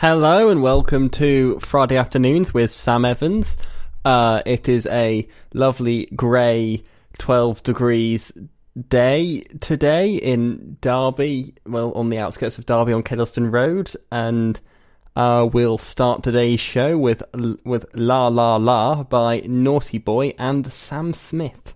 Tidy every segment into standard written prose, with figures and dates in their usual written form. Hello and welcome to Friday Afternoons with Sam Evans. It is a lovely grey 12 degrees day today in Derby, well, on the outskirts of Derby on Kedleston Road, and we'll start today's show with La La La by Naughty Boy and Sam Smith.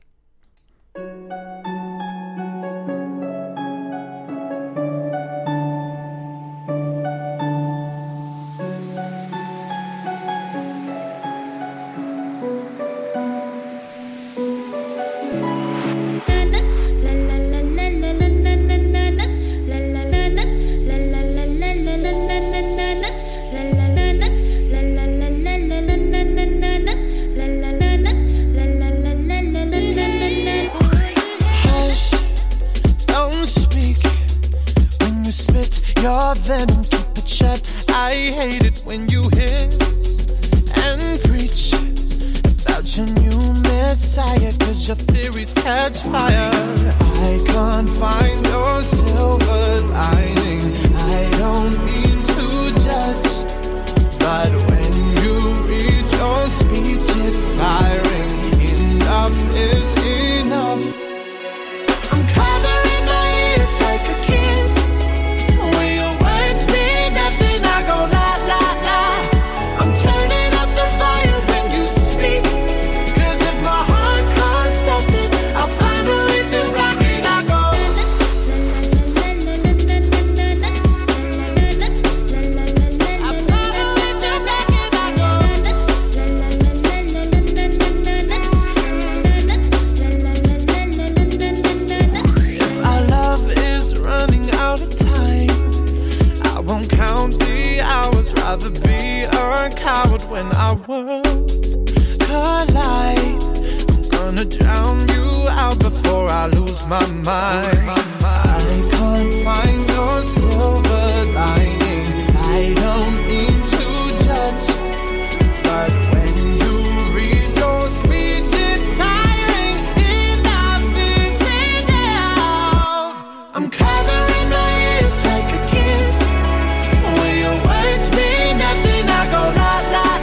Your venom, keep it shut. I hate it when you hiss and preach about your new messiah, cause your theories catch fire. I can't find your silver lining. I don't mean to judge, but when you read your speech, it's tiring. Enough is enough. I'm covering my ears like a kid. When our worlds collide, I'm gonna drown you out before I lose my mind. I can't find your silver lining. I don't mean to judge, but when you read your speech, it's tiring. Enough is enough. I'm covering my ears like a kid. Will your words mean nothing? I go la la.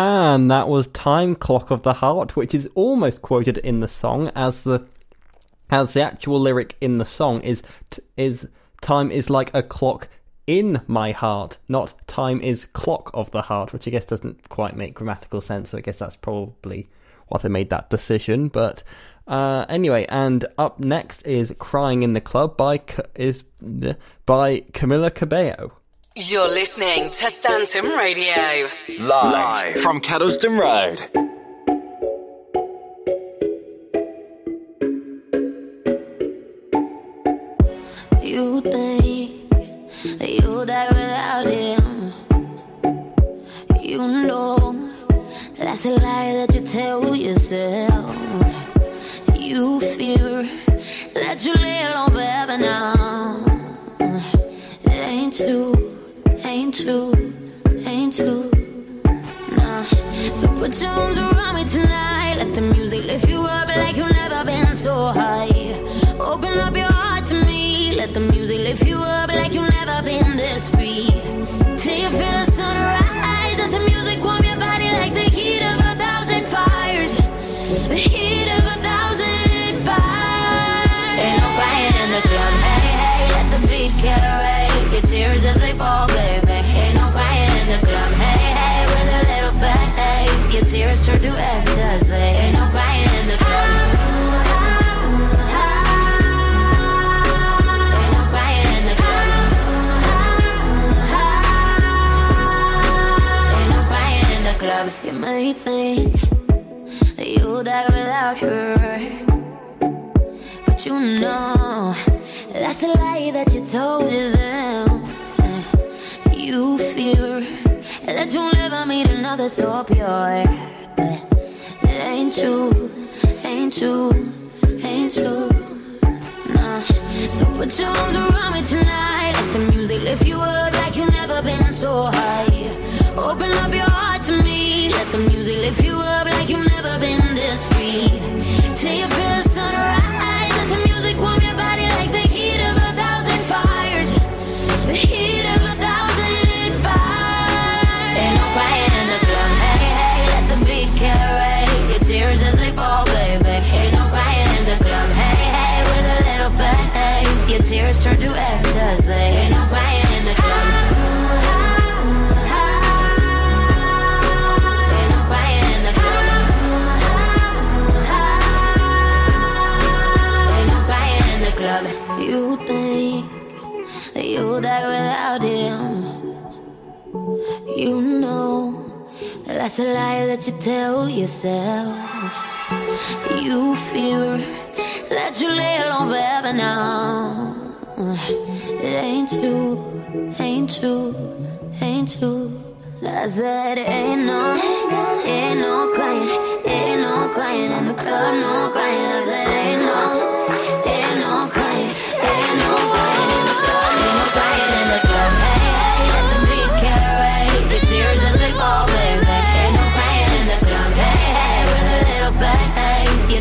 And that was Time Clock of the Heart, which is almost quoted in the song as the actual lyric in the song is time is like a clock in my heart, not time is clock of the heart, which I guess doesn't quite make grammatical sense. I guess that's probably why they made that decision. But anyway, and up next is Crying in the Club by Camila Cabello. You're listening to Phantom Radio. Live from Kedleston Road. You think that you'll die without him. You know that's a lie that you tell yourself. You fear that you lay alone forever now. It ain't true, ain't true, ain't true, nah. So put your arms around me tonight. Let the music lift you up like you've never been so high. Open up your heart to me. Let the music lift you up like you've never been this free. Till you feel the sunrise. Let the music warm your body like the heat of 1,000 fires. The heat of 1,000 fires. Ain't no crying in the club, hey, hey. Let the beat carry your tears as they fall, baby. Ain't no crying in the club, hey, hey. With a little fat, hey, your tears turn to ecstasy. Ain't no crying in the club. Club. You may think that you'll die without her, but you know that's a lie that you told yourself. You fear that you'll never meet another so pure, but it ain't true, ain't true, ain't true, nah. So put your arms around me tonight. Let the music lift you up like you've never been so high. Open up your heart to me. Let the music lift you up like you've never been this free. Till you feel the sunrise. Let the music warm your body like the heat of 1,000 fires. The heat of 1,000 fires. Ain't no crying in the club, hey, hey. Let the beat carry your tears as they fall, baby. Ain't no crying in the club, hey, hey. With a little fake, your tears turn to ecstasy. Ain't no crying in the club. You think that you'll die without him. You know that's a lie that you tell yourself. You fear that you lay alone forever now. It ain't true, ain't true, ain't true. I said ain't no crying. Ain't no crying in the club, no crying. I said ain't no crying.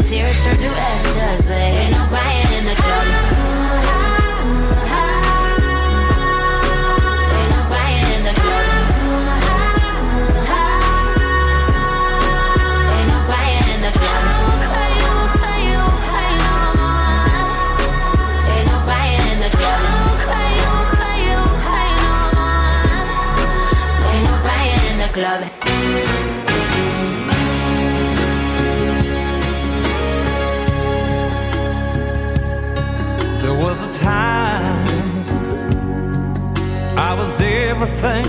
Tears turn to ashes. Ain't no crying in the club. Ain't no crying in the club. Ain't no crying in the club. Ain't no crying in the club. Ain't no crying in the club. There was a time I was everything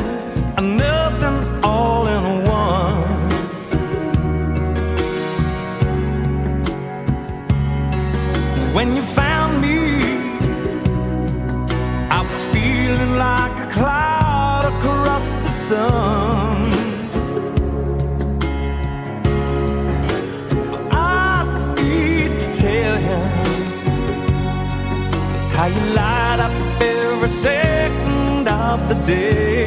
and nothing all in one. When you found me, I was feeling like a cloud across the sun. I need to tell you how you light up every second of the day.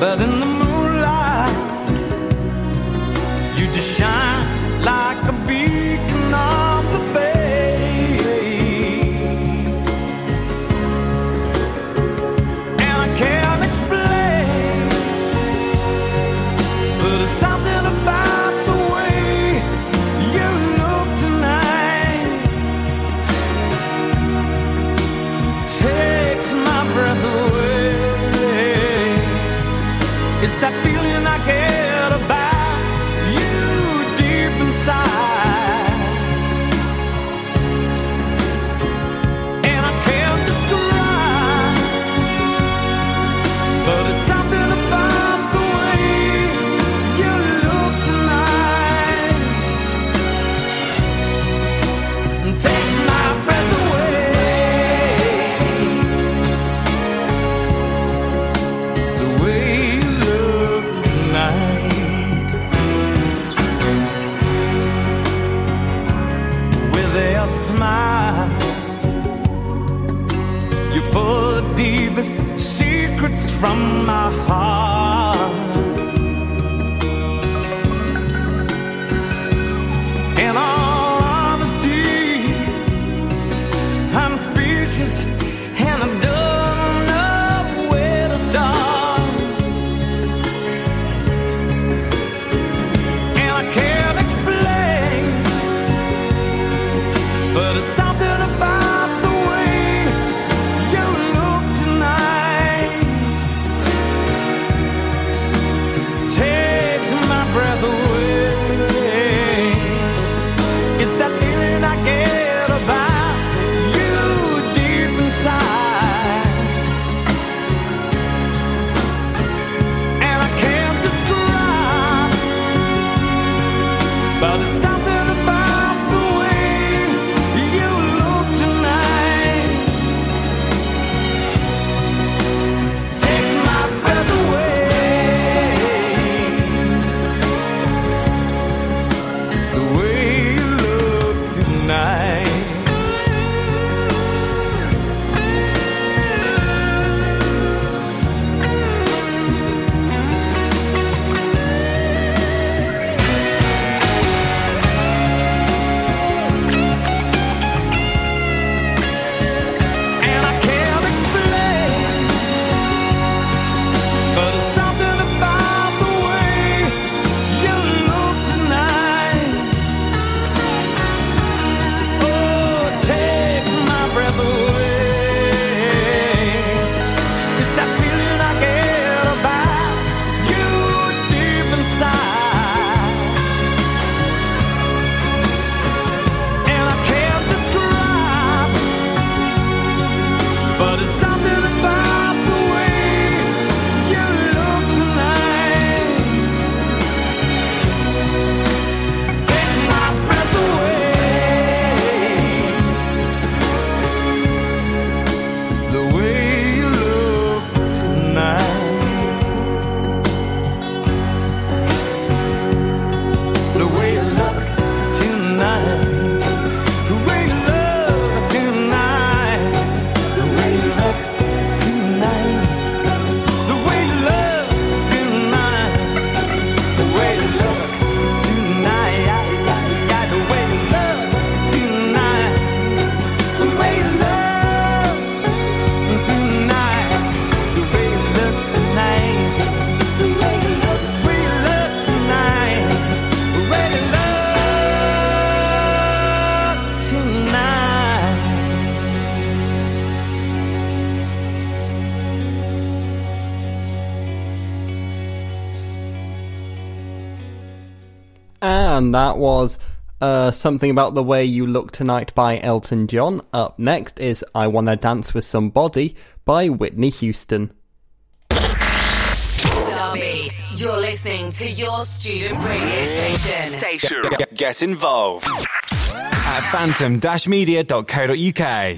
But in the moonlight, you just shine like a beacon on the bay. And that was Something About the Way You Look Tonight by Elton John. Up next is I Wanna Dance With Somebody by Whitney Houston. Derby, you're listening to your student radio station. Get involved at phantom-media.co.uk.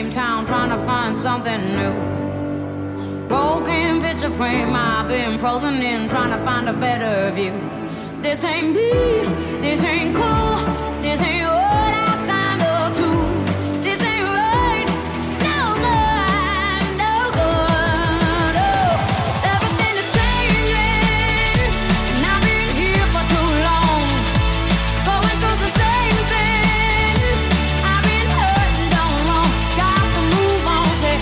same town trying to find something new. Broken picture frame, I've been frozen in trying to find a better view. This ain't me, this ain't cool, this ain't what I signed up to. This ain't right, it's no good, no good. Oh, everything is changing, and I've been here for too long. Going through the same things, I've been hurting all wrong. Got to move on, say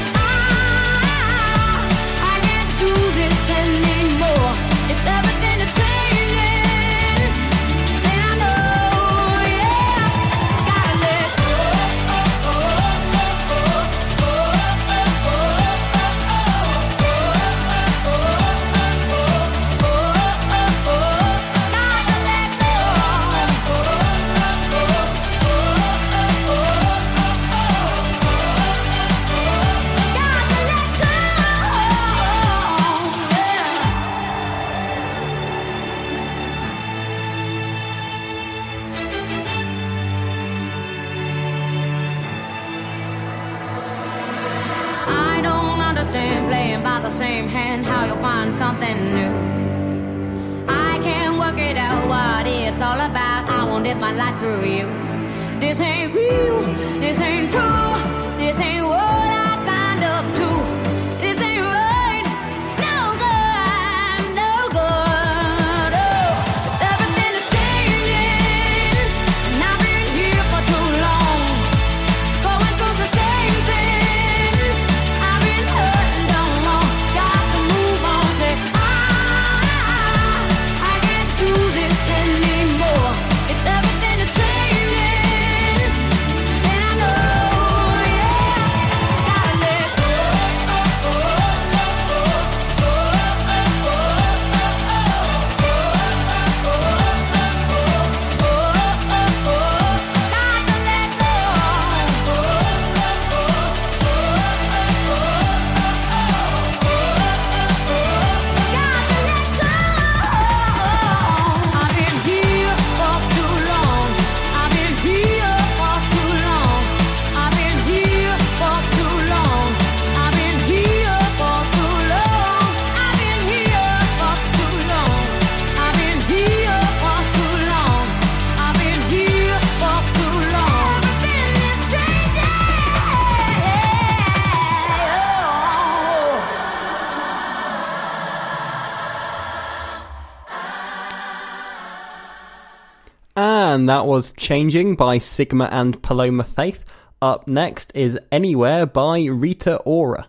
I can't do this anymore. It's everything is changing. And that was Changing by Sigma and Paloma Faith. Up next is Anywhere by Rita Ora.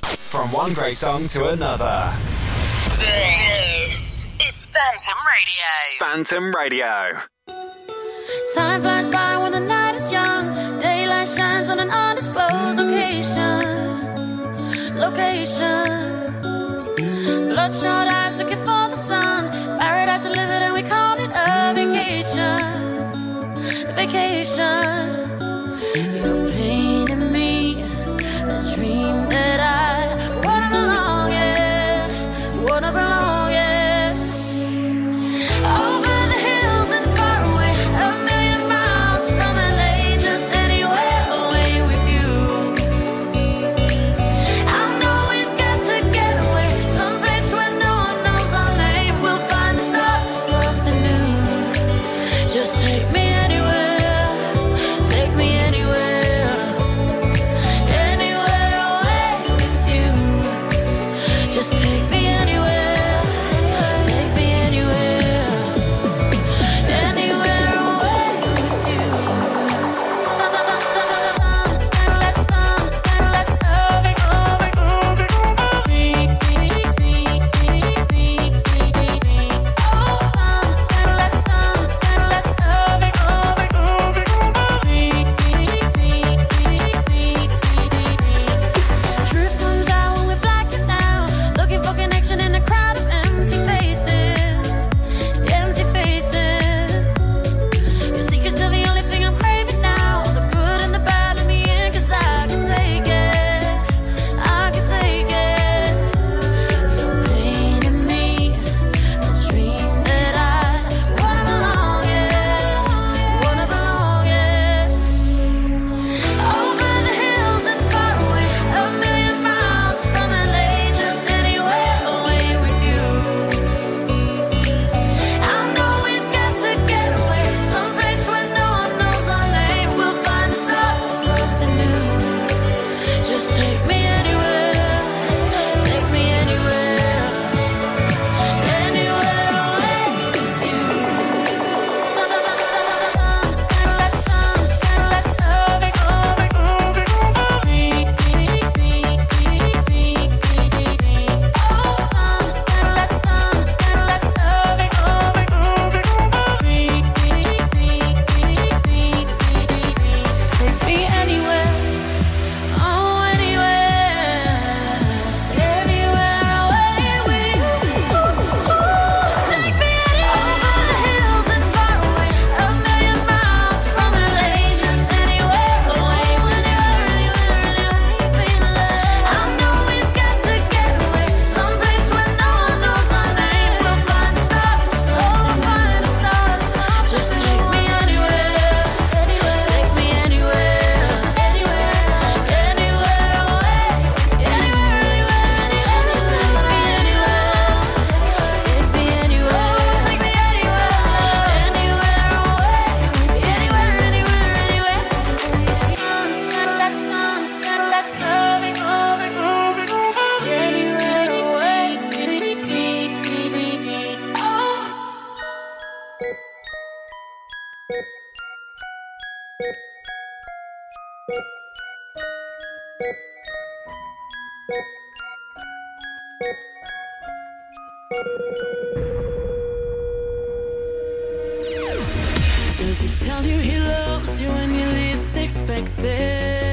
From one great song to another. This is Phantom Radio. Phantom Radio. Time flies by when the night is young. Daylight shines on an undisclosed location. Bloodshot eyes looking for the sun. Paradise delivered and we call it a vacation. You're painting me a dream that I wouldn't belong in. Over the hills and far away, a million miles from LA, just anywhere away with you. I know we've got to get away, someplace where no Does he tell you he loves you when you least expect it?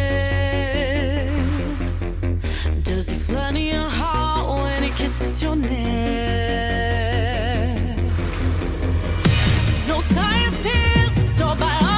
Does he flood your heart when he kisses your neck? No scientist or biology.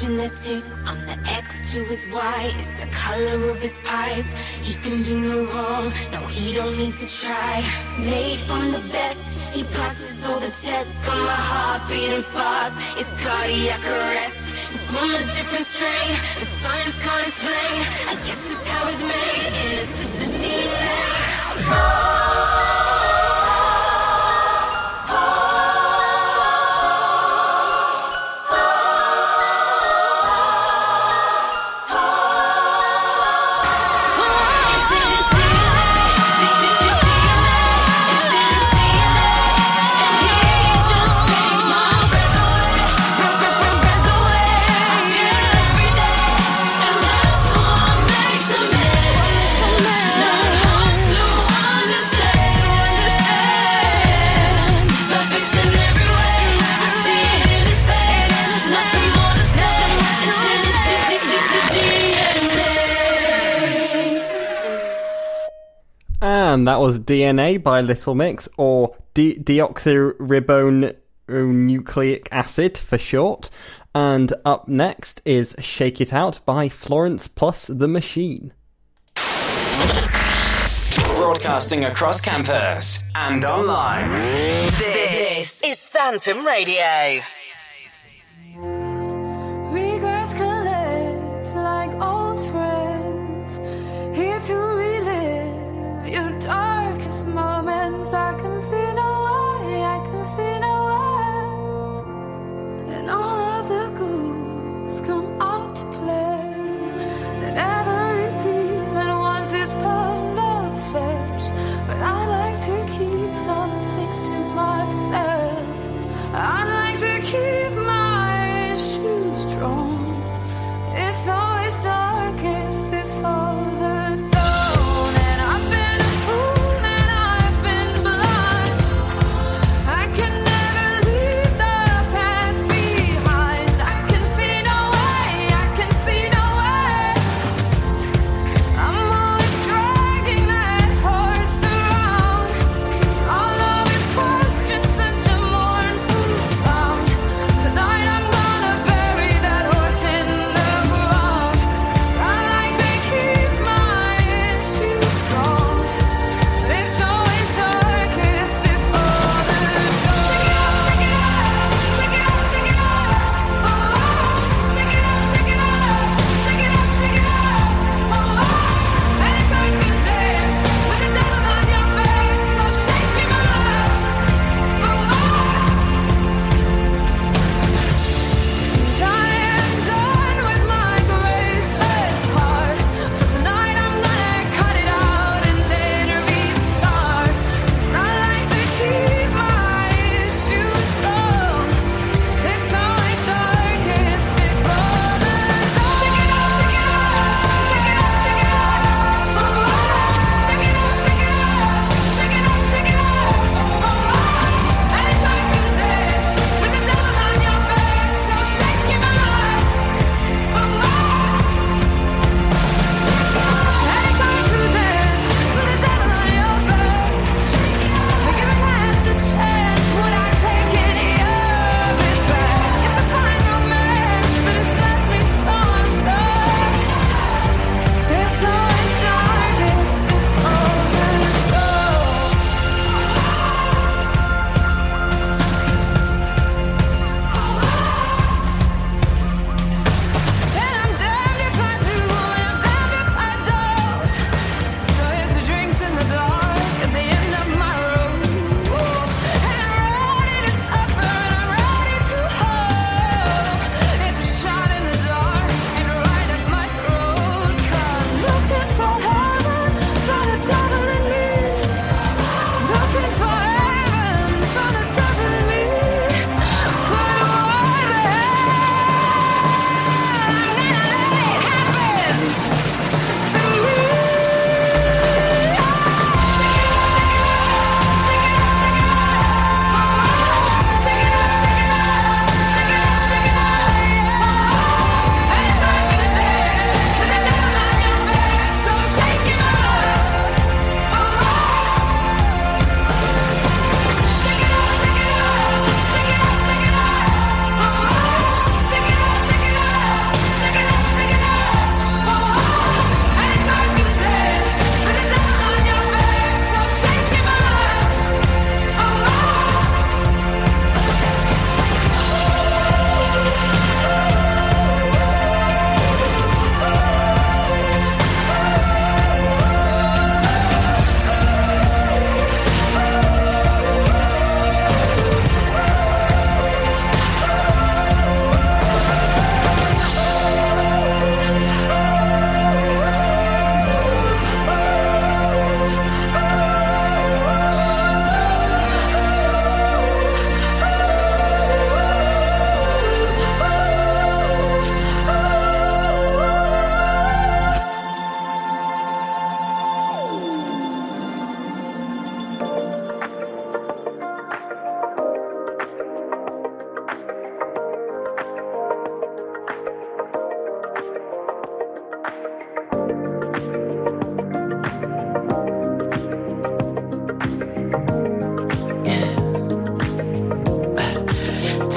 Genetics. I'm the X to his Y, it's the color of his eyes. He can do no wrong, no, he don't need to try. Made from the best, he passes all the tests. Got my heart beating fast, it's cardiac arrest. He's from a different strain, the science can't explain. I guess it's how he's made, and it's the DNA. Oh! And that was DNA by Little Mix, or deoxyribonucleic acid for short. And up next is Shake It Out by Florence Plus The Machine. Broadcasting across campus and online. This is Phantom Radio. Regrets collect like old friends, here to your darkest moments. I can see no way, I can see no way. And all of the ghouls come out to play. And every demon wants his pound of flesh. But I like to keep some things to myself. I like to keep my issues strong. It's always darkest before the dawn. I've been a fool and I've been blind. I can never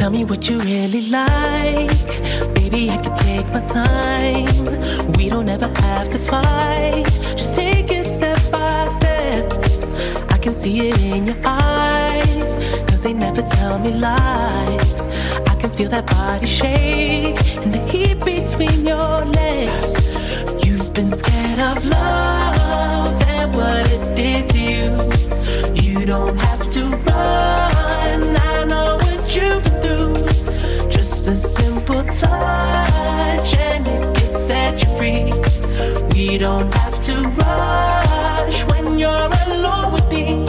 Tell me what you really like. Baby, I can take my time. We don't ever have to fight. Just take it step by step. I can see it in your eyes, 'cause they never tell me lies. I can feel that body shake and the heat between your legs. You've been scared of love and what it did to you. You don't have to run, I know what you've been through. Just a simple touch and it can set you free. We don't have to rush when you're alone with me.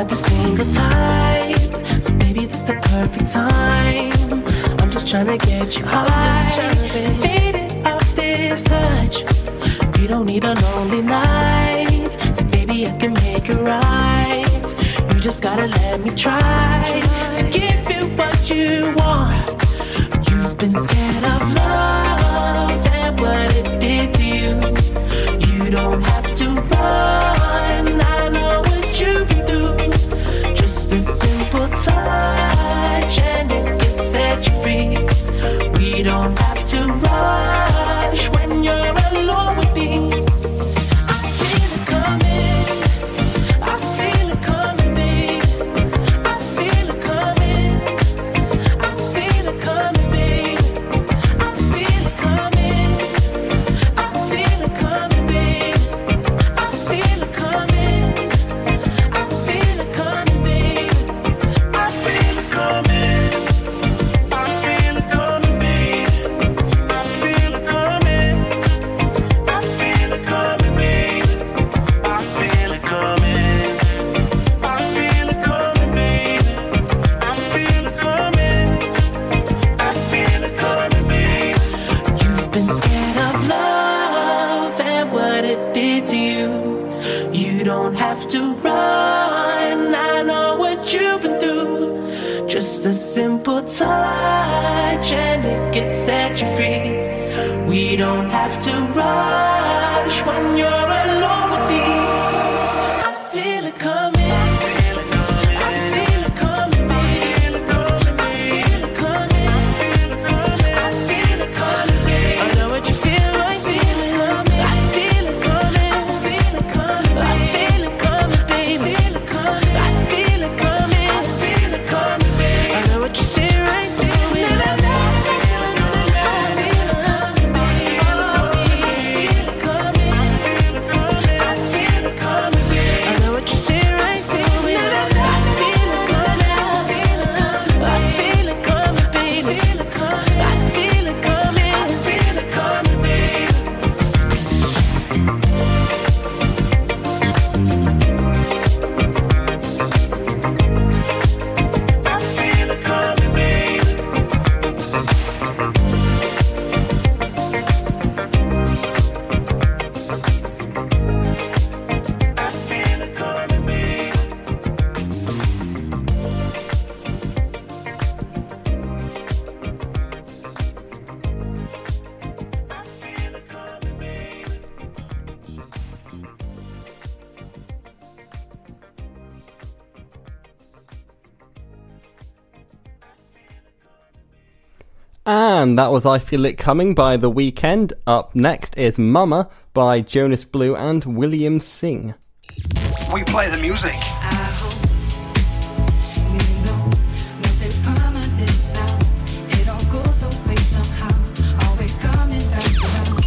Not the single type, so baby, this the perfect time. I'm just trying to get you high, faded off this touch. You don't need a lonely night, so baby, I can make it right. You just gotta let me try to give you what you want. You've been scared of love and what it did to you. You don't have to run, I know what you've been through. A simple touch and it can set you free. We don't have to rush when you're alone with me. And that was I Feel It Coming by The Weeknd. Up next is Mama by Jonas Blue and William Singh. We play the music.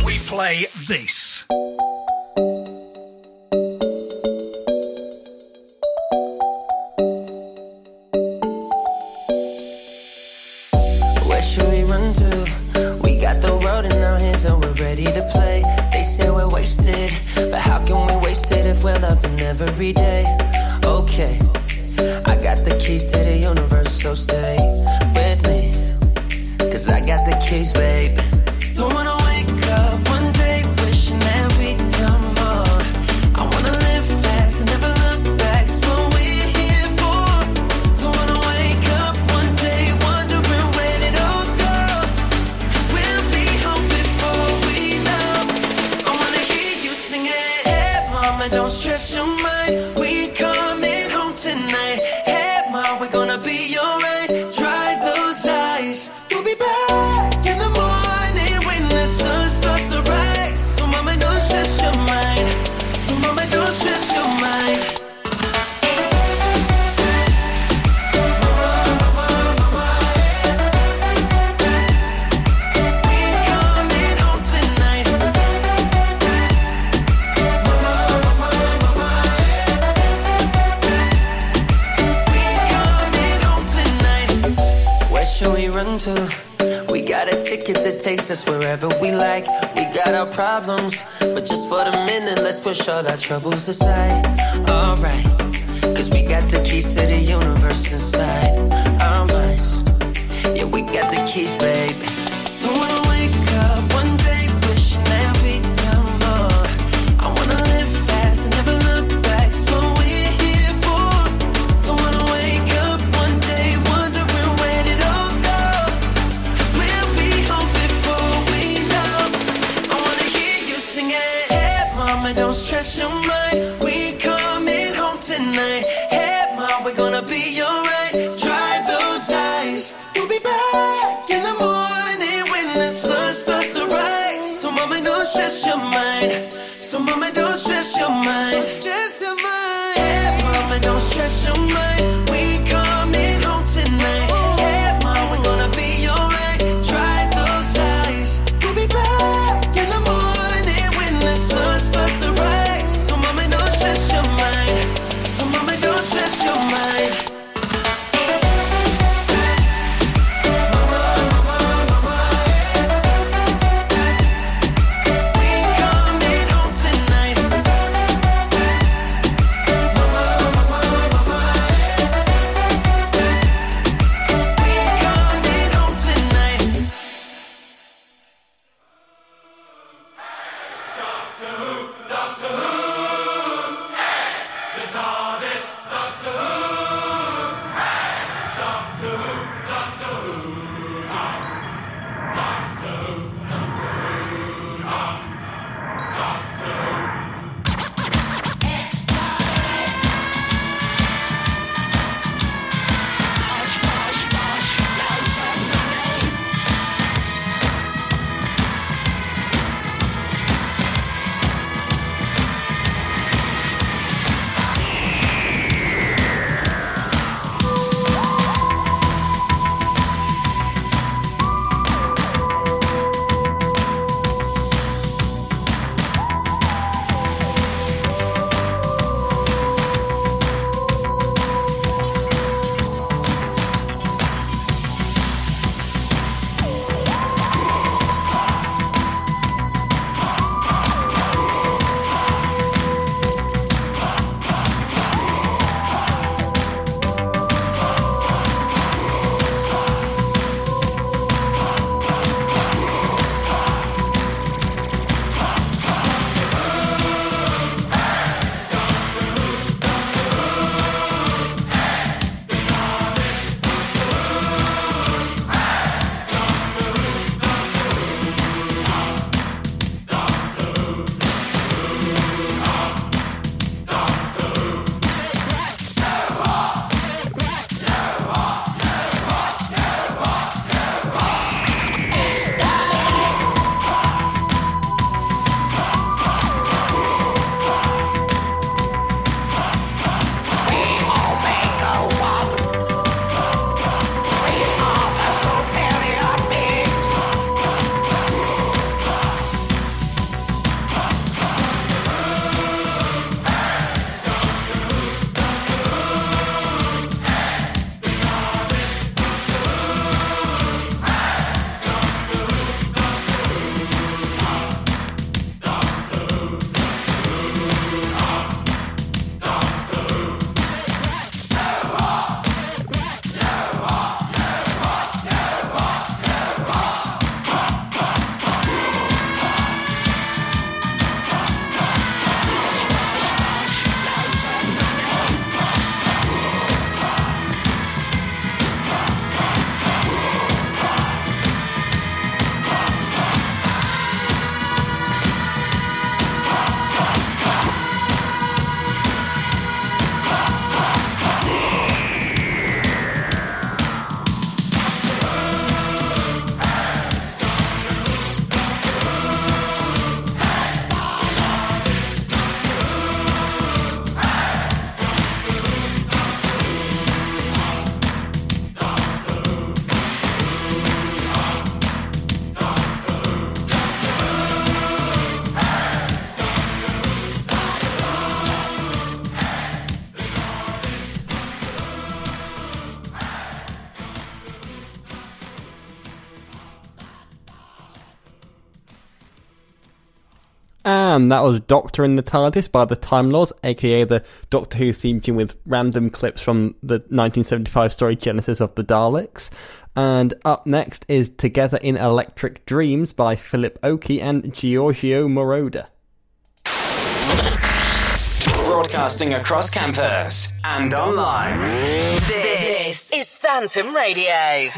We play this. Every day, okay, I got the keys to the universe, so stay with me, 'cause I got the keys, babe. Don't wanna wake up one day wishing that we'd done more. I wanna live fast. Mama, don't stress your mind. We coming home tonight. Hey, Ma, we're gonna be alright. Dry those eyes. We'll be back in the morning when the sun starts to rise. So Mama, don't stress your mind. So Mama, don't stress your mind. We got a ticket that takes us wherever we like. We got our problems, but just for the minute, let's push all our troubles aside. Alright, cause we got the keys to the universe inside our minds. Yeah, we got the keys, babe. Don't wanna wake up one day wishing that we'd done more. I wanna live fast and never look back. It's what we're here for. Don't wanna wake up one day wondering where did all don't stress your mind. We coming home tonight. Hey, Mom, we're gonna be alright. Dry those eyes. We'll be back in the morning when the sun starts to rise. So, Mama, don't stress your mind. So, Mama, don't stress your mind. Don't stress your mind. Hey, Mama, don't stress your mind. We coming home tonight. Hey, Mom, we're gonna be alright. Dry those eyes. We'll be back in the morning when the sun starts to rise. So Mama, don't stress your mind. So Mama, don't stress your mind. And that was Doctor in the TARDIS by the Time Lords, aka the Doctor Who theme tune with random clips from the 1975 story Genesis of the Daleks. And up next is Together in Electric Dreams by Philip Oakey and Giorgio Moroder. Broadcasting across campus and online. This is Phantom Radio.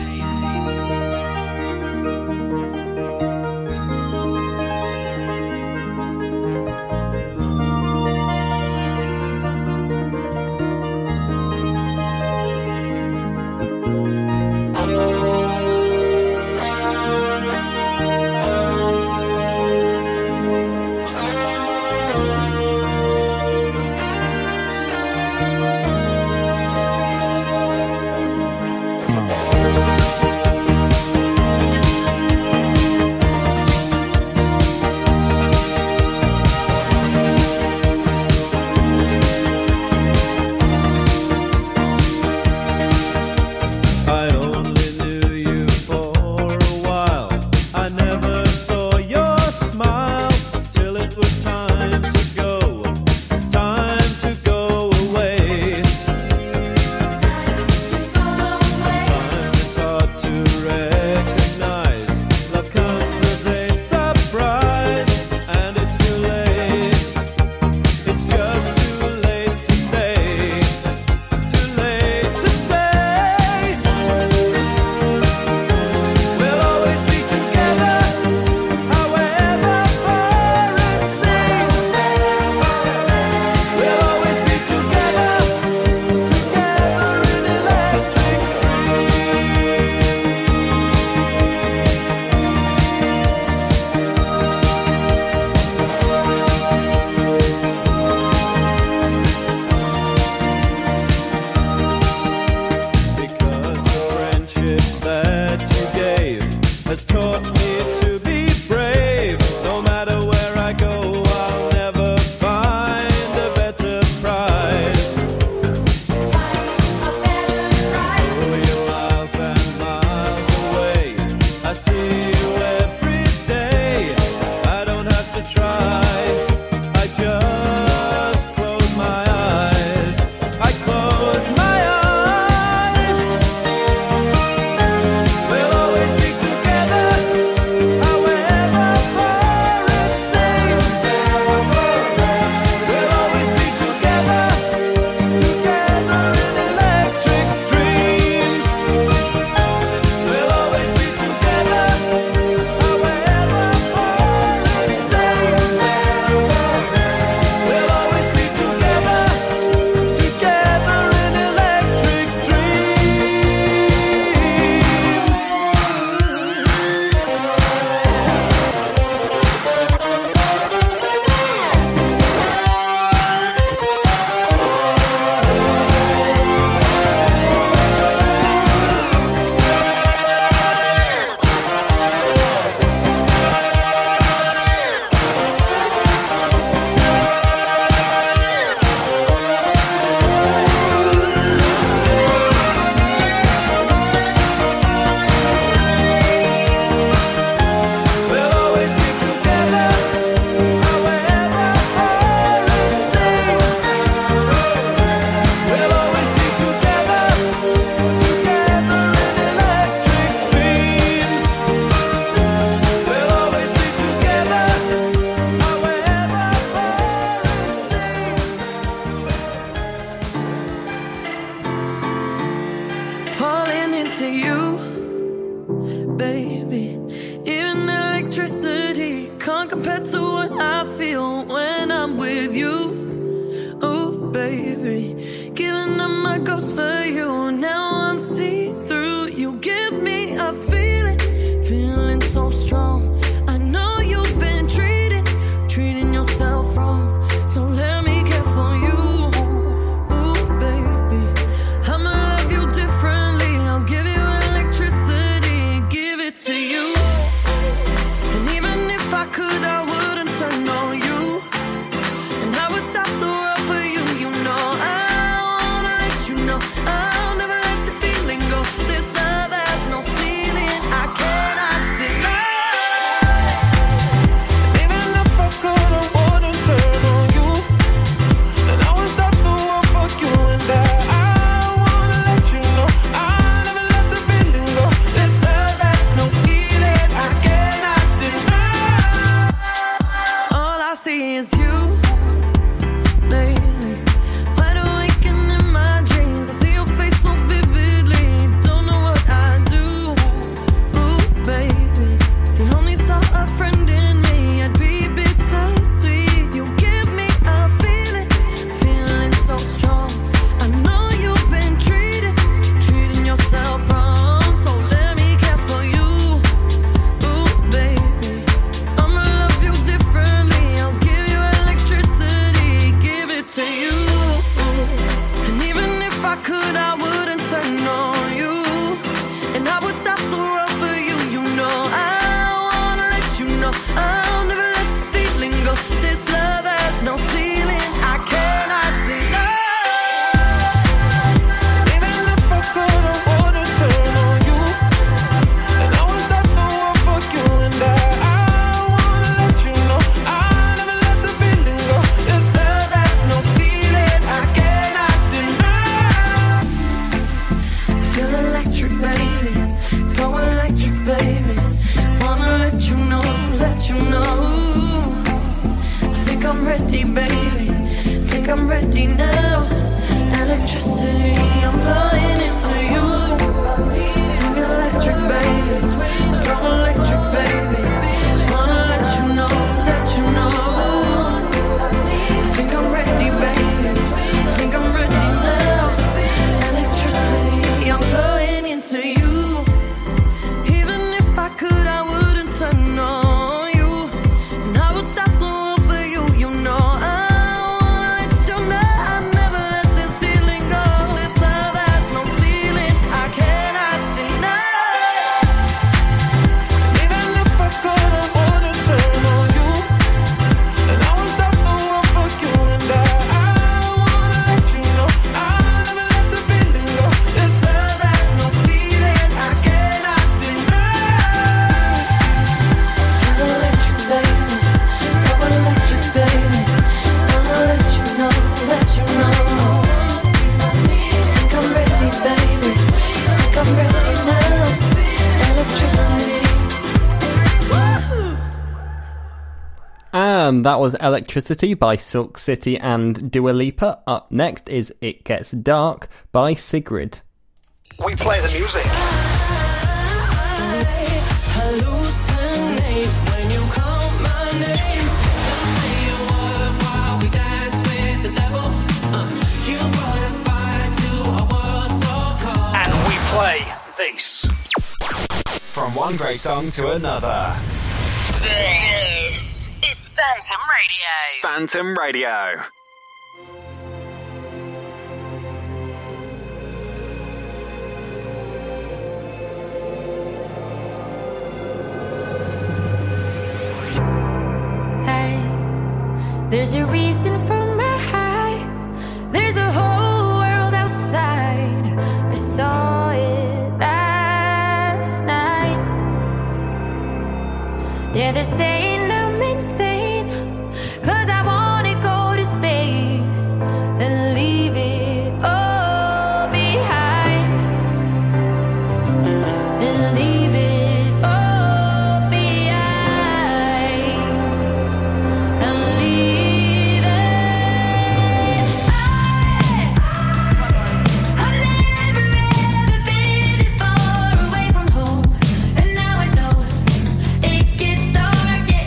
see is you lately. Wide awaken in my dreams. I see your face so vividly. Don't know what I do. Ooh, baby. If you only saw a friend in me, I'd be bittersweet. You give me a feeling, feeling so strong. I know you've been treating yourself wrong. So let me care for you. Ooh, baby. I'ma love you differently. I'll give you electricity, give it to you. And even if I could, I wouldn't turn on you. And I would stop the world for you. You know I wanna let you know I'll never let this feeling go. This love has no ceiling. I cannot deny. Even if I could, I wouldn't turn on you. And I would stop the world for you. And I wanna let you know I'll never let the feeling go. This love has no ceiling. I cannot deny. I feel electric, baby. So electric, baby. Wanna let you know I think I'm ready, baby. Think I'm ready now. Electricity, I'm flying into you. Think electric, baby. So electric, baby. Wanna let you know think I'm ready, baby. Think I'm ready now. Electricity, I'm flowing into you. Even if I could, I wouldn't turn on you. And I would stop the world for you. You know I wanna let you know I never let this feeling go. This love has no ceiling. I cannot deny. Even if I could, I wouldn't turn on you. And I would stop the world for you. And I wanna let you know I'll never let the feeling go. This love has no ceiling. I cannot deny. So electric, baby. So electric, baby. Wanna let you know think I'm ready, baby. Think I'm ready now. Electricity. And that was Electricity by Silk City and Dua Lipa. Up next is It Gets Dark by Sigrid. We play the music. Hallucinate when you call my name. Don't say a word while we dance with the devil. You brought a fire to a world so cold. And we play this. From one great song to another. This is Phantom Radio. Phantom Radio. Hey, there's a reason for my high. There's a whole world outside. I saw it last night. Yeah, they're saying I'm insane. Cause I wanna go to space and leave it all behind. And leave it all behind. I'm leaving. I've never ever been this far away from home. And now I know it gets dark, yeah.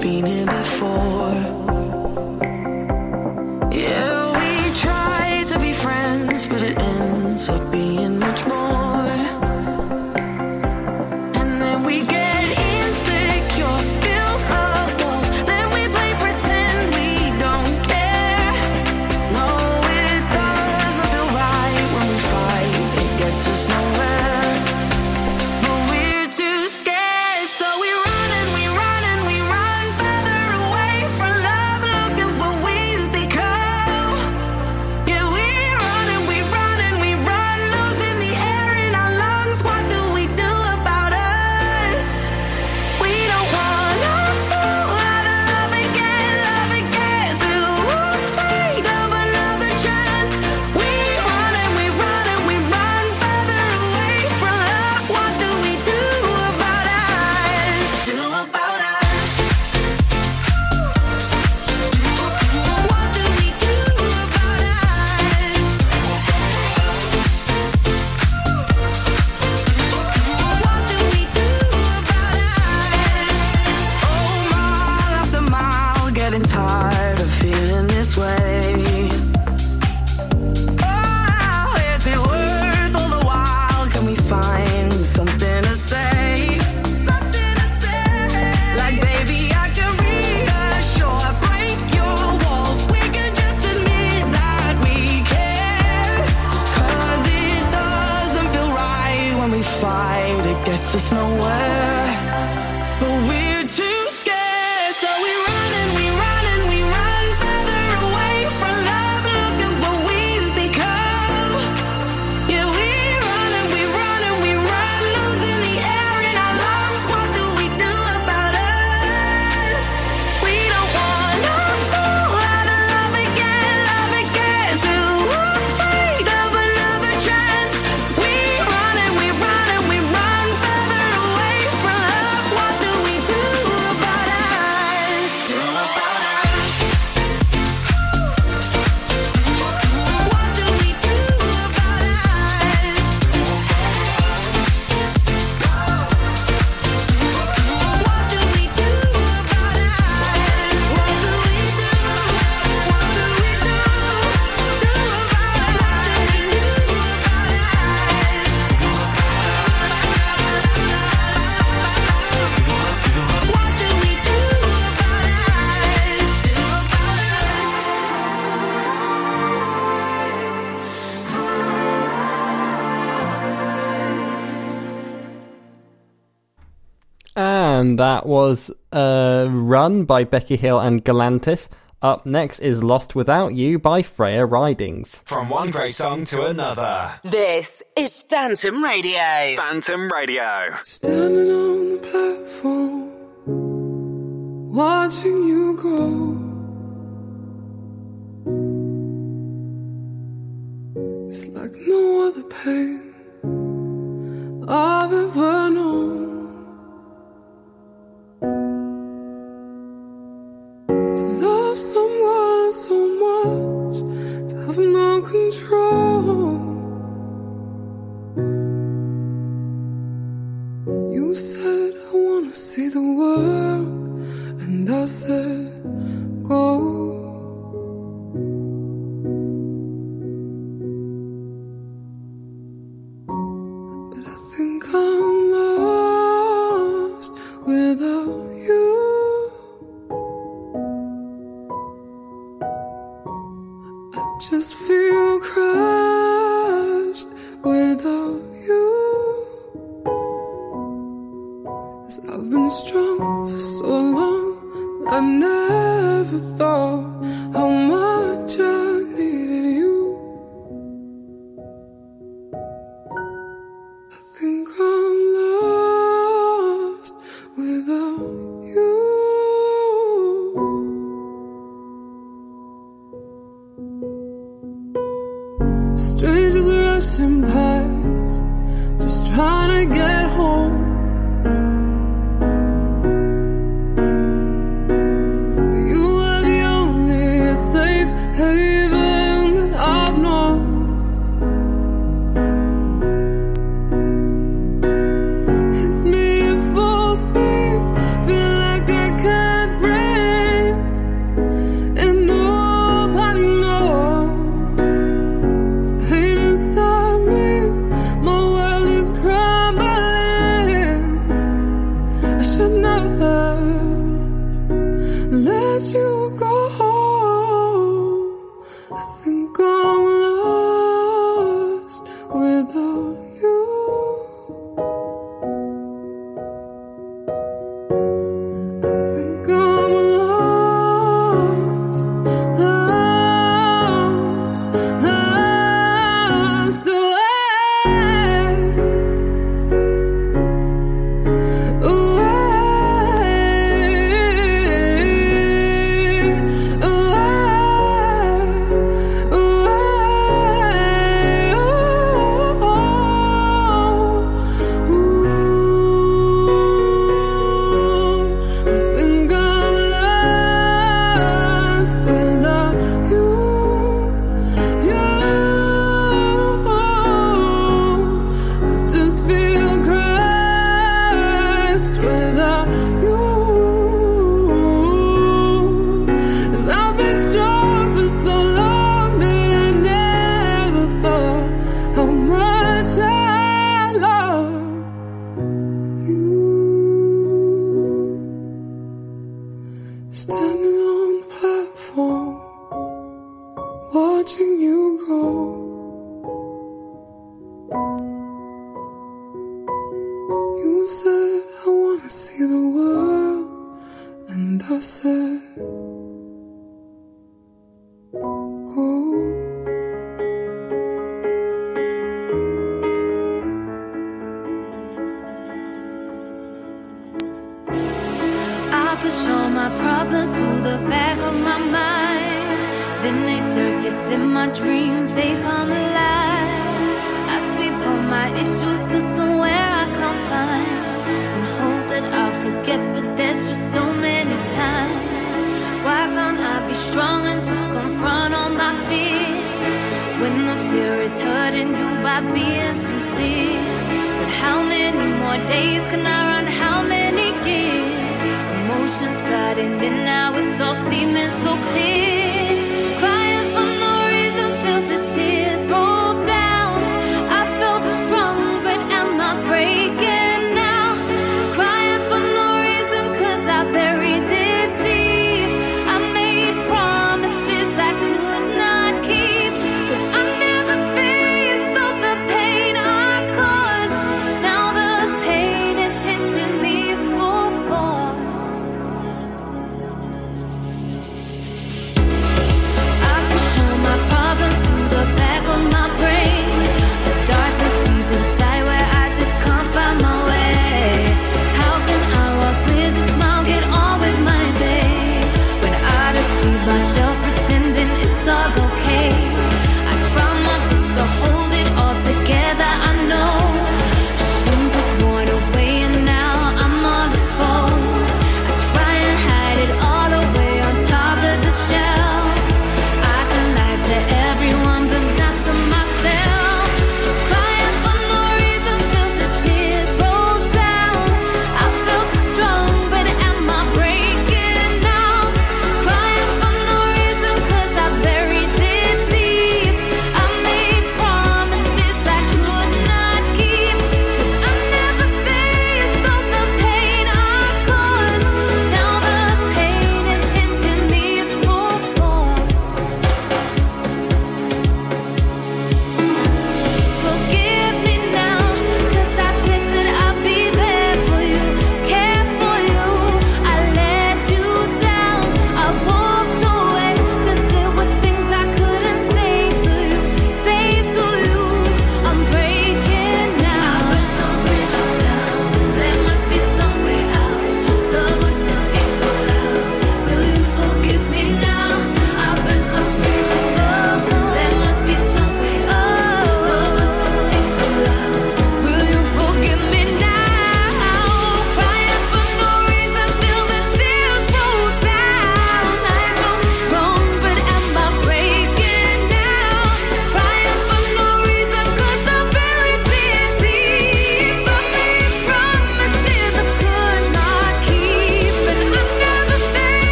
been here before. Yeah, we try to be friends, but it ends up being much more. And then we get insecure, build our walls, then we play pretend we don't care. No, it doesn't feel right when we fight, it gets us nowhere. And that was Run by Becky Hill and Galantis. Up next is Lost Without You by Freya Ridings. From one great song to another. This is Phantom Radio. Phantom Radio. Standing on the platform, watching you go. It's like no other pain I've ever known. Someone so much to have no control. You said I wanna see the world, and I said go. But I think I'm lost without you. Just feel crushed without you. 'Cause I've been strong for so long, I never thought how much I needed you. I think I'm lost without you. Strangers rushing past, just trying to get home. But you were the only safe haven that I've known. Hits me at full speed, feel like I can't breathe. let you go. I think I'm lost without you. I think I'm lost, lost, lost away. Ooh.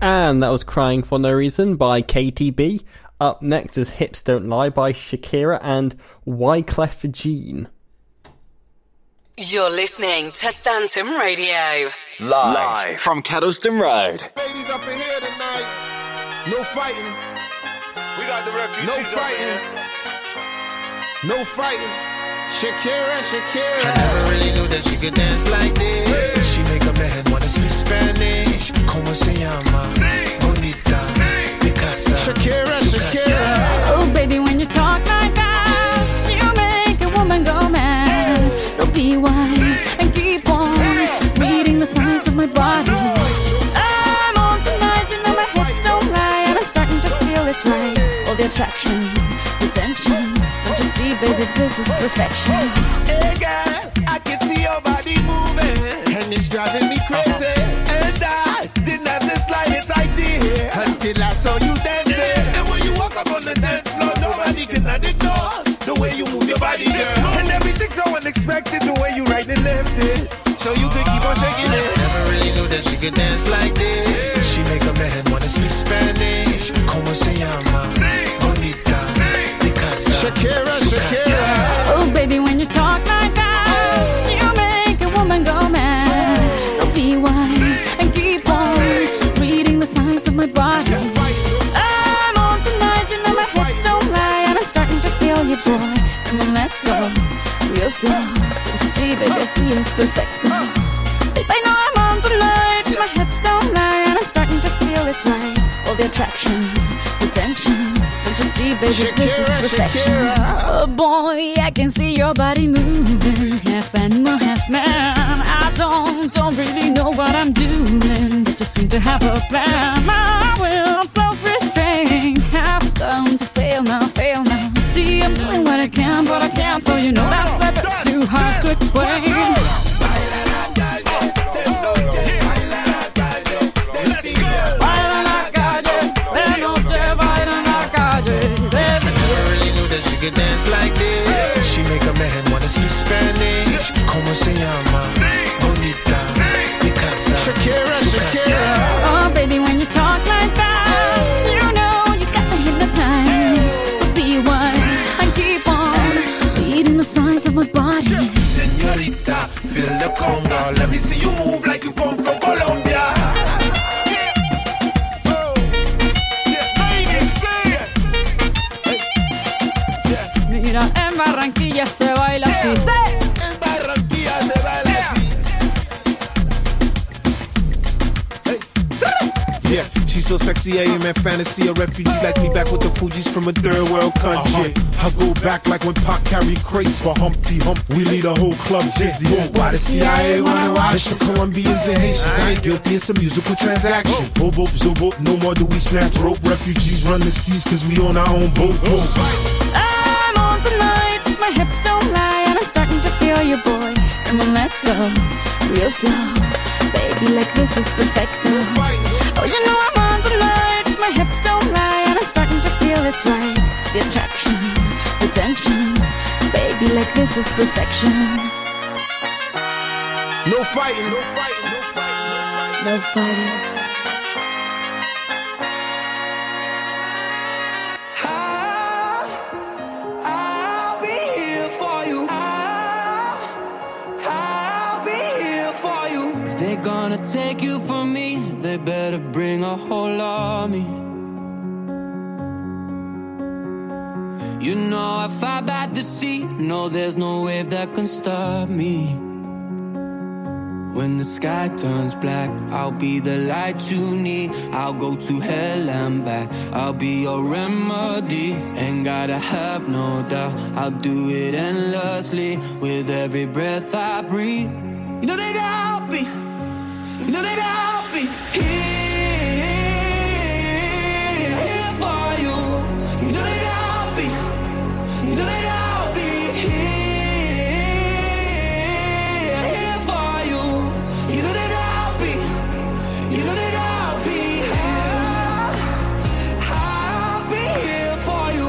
And that was Crying for No Reason by KTB. Up next is Hips Don't Lie by Shakira and Wyclef Jean. You're listening to Phantom Radio. Live from Caddleston Road. Ladies up in here tonight. No fighting. We got the refugees. No fighting. No fighting. Shakira, Shakira. I never really knew that she could dance like this. Hey. She make a man wanna speak Spanish. Como se llama? Hey. Bonita. Hey. Picasa. Shakira, Shakira. Oh baby, when you talk like that, you make a woman go mad. Hey. So be wise and keep on reading the signs of my body. I'm on tonight, you know my hips don't lie, and I'm starting to feel it's right. All the attraction, the tension. Don't you see, baby, this is perfection. Hey, girl, I can see your body moving, and it's driving me crazy. And I didn't have the slightest idea until I saw you dancing. And when you walk up on the dance floor, nobody can ignore the way you move your body, girl. And everything's so unexpected, the way you right and left it, so you could keep on shaking it. I never really knew that she could dance like this. She make a man wanna speak Spanish. Como se llama? Bonita. Shakira, Shakira. Oh, baby, when you talk like that, you make a woman go mad. So be wise and keep on reading the signs of my body. I'm on tonight, you know my hips don't lie, and I'm starting to feel you, boy. Come on, let's go, real slow. Don't you see, baby, I see it's perfect. Babe, I know I'm on tonight, my hips don't lie, and I'm starting to feel it's right. All the attraction, the tension. Don't you see, baby, Shakira, this is perfection. Shakira. Oh boy, I can see your body moving, half animal, half man. I don't really know what I'm doing, but you seem to have a plan. My will, I'm self-restrained, have come to fail now. See, I'm doing what I can, but I can't. So you know that's a bit too hard to explain. Dance like this. She make a man wanna speak Spanish. Como se llama? Bonita. Picasa. Shakira, Shakira. Oh baby, when you talk like that, you know you got me hypnotized. So be wise and keep on beating the size of my body. Señorita, feel the conga. Let me see you move like you come from Colombia. En Barranquilla se baila así. En Barranquilla se baila así. Yeah, she's so sexy, I am in fantasy. A refugee like me back with the Fugees from a third world country. I go back like when Pac carried crates for Humpty Hump. We lead a whole club dizzy. Why the CIA wanna watch the Colombians and Haitians? I ain't guilty, it's a musical transaction. Bobo, zobo, no more do we snatch rope. Refugees run the seas cause we on our own boat. Tonight, my hips don't lie, and I'm starting to feel you, boy. Come on, let's go, real slow. Baby, like this is perfecto. Oh, you know I'm on tonight. My hips don't lie, and I'm starting to feel it's right. The attraction, the tension. Baby, like this is perfection. No fighting, no fighting, no fighting, no fighting. No fighting. Gonna take you from me, they better bring a whole army. You know if I bat the sea, no there's no wave that can stop me. When the sky turns black, I'll be the light you need. I'll go to hell and back, I'll be your remedy. Ain't gotta have no doubt, I'll do it endlessly. With every breath I breathe, you know they got me. No, they don't be here for you. You know they don't be. You know they don't be here for you. You know they don't be. You know they don't be here. I'll be here for you.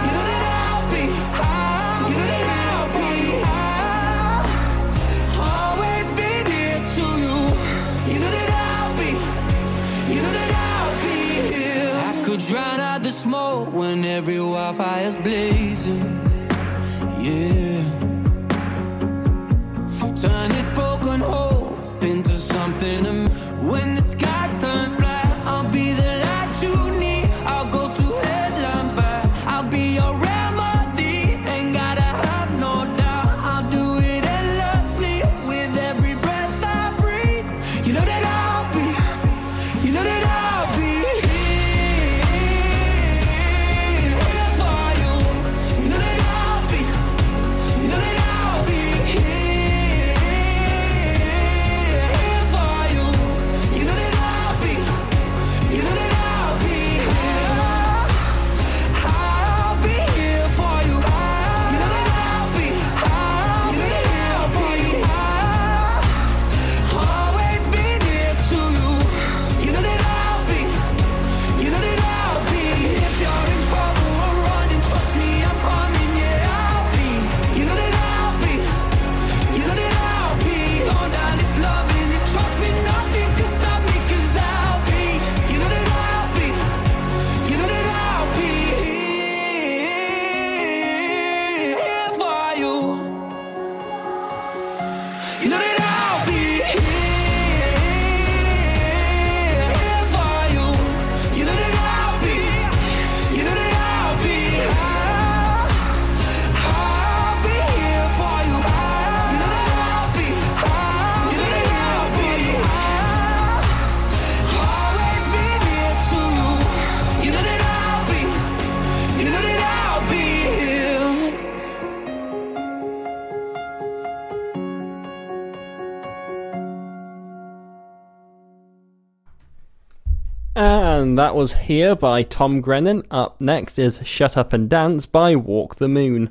You know they don't be. You know they don't be. I'll always be there to you. You know that I'll be could drown out the smoke when every wildfire's blazing. Yeah. Turn this broken hope into something amazing. When the sky turns black, I'll be the light you need. I'll go to hell and back. I'll be your remedy. Ain't gotta have no doubt. I'll do it endlessly with every breath I breathe. You know that I'll be. You know that I'll be here for you. You know that I'll be. You know that I'll be here for you. You know that I'll be. You know that I'll be here. I'll be here for you. You know that I'll be. I'll be here for you. I'll always be near to you. You know that I'll be. You know that I'll be. If you're in trouble or running, trust me, I'm coming. Yeah, I'll be. You know that I'll be. You know that I'll be. Hold down this love and it, trust me, nothing can stop me 'cause I'll be. You know that I'll be. You know that I'll be here for you. You know that I'll be here for you. You know that I'll be. You know that I'll be. I'll be here for you. You know that I'll be. You know that I'll be. Always be near to you. You know that I'll be. You know that I'll be here. And that was Here by Tom Grennan. Up next is Shut Up and Dance by Walk the Moon.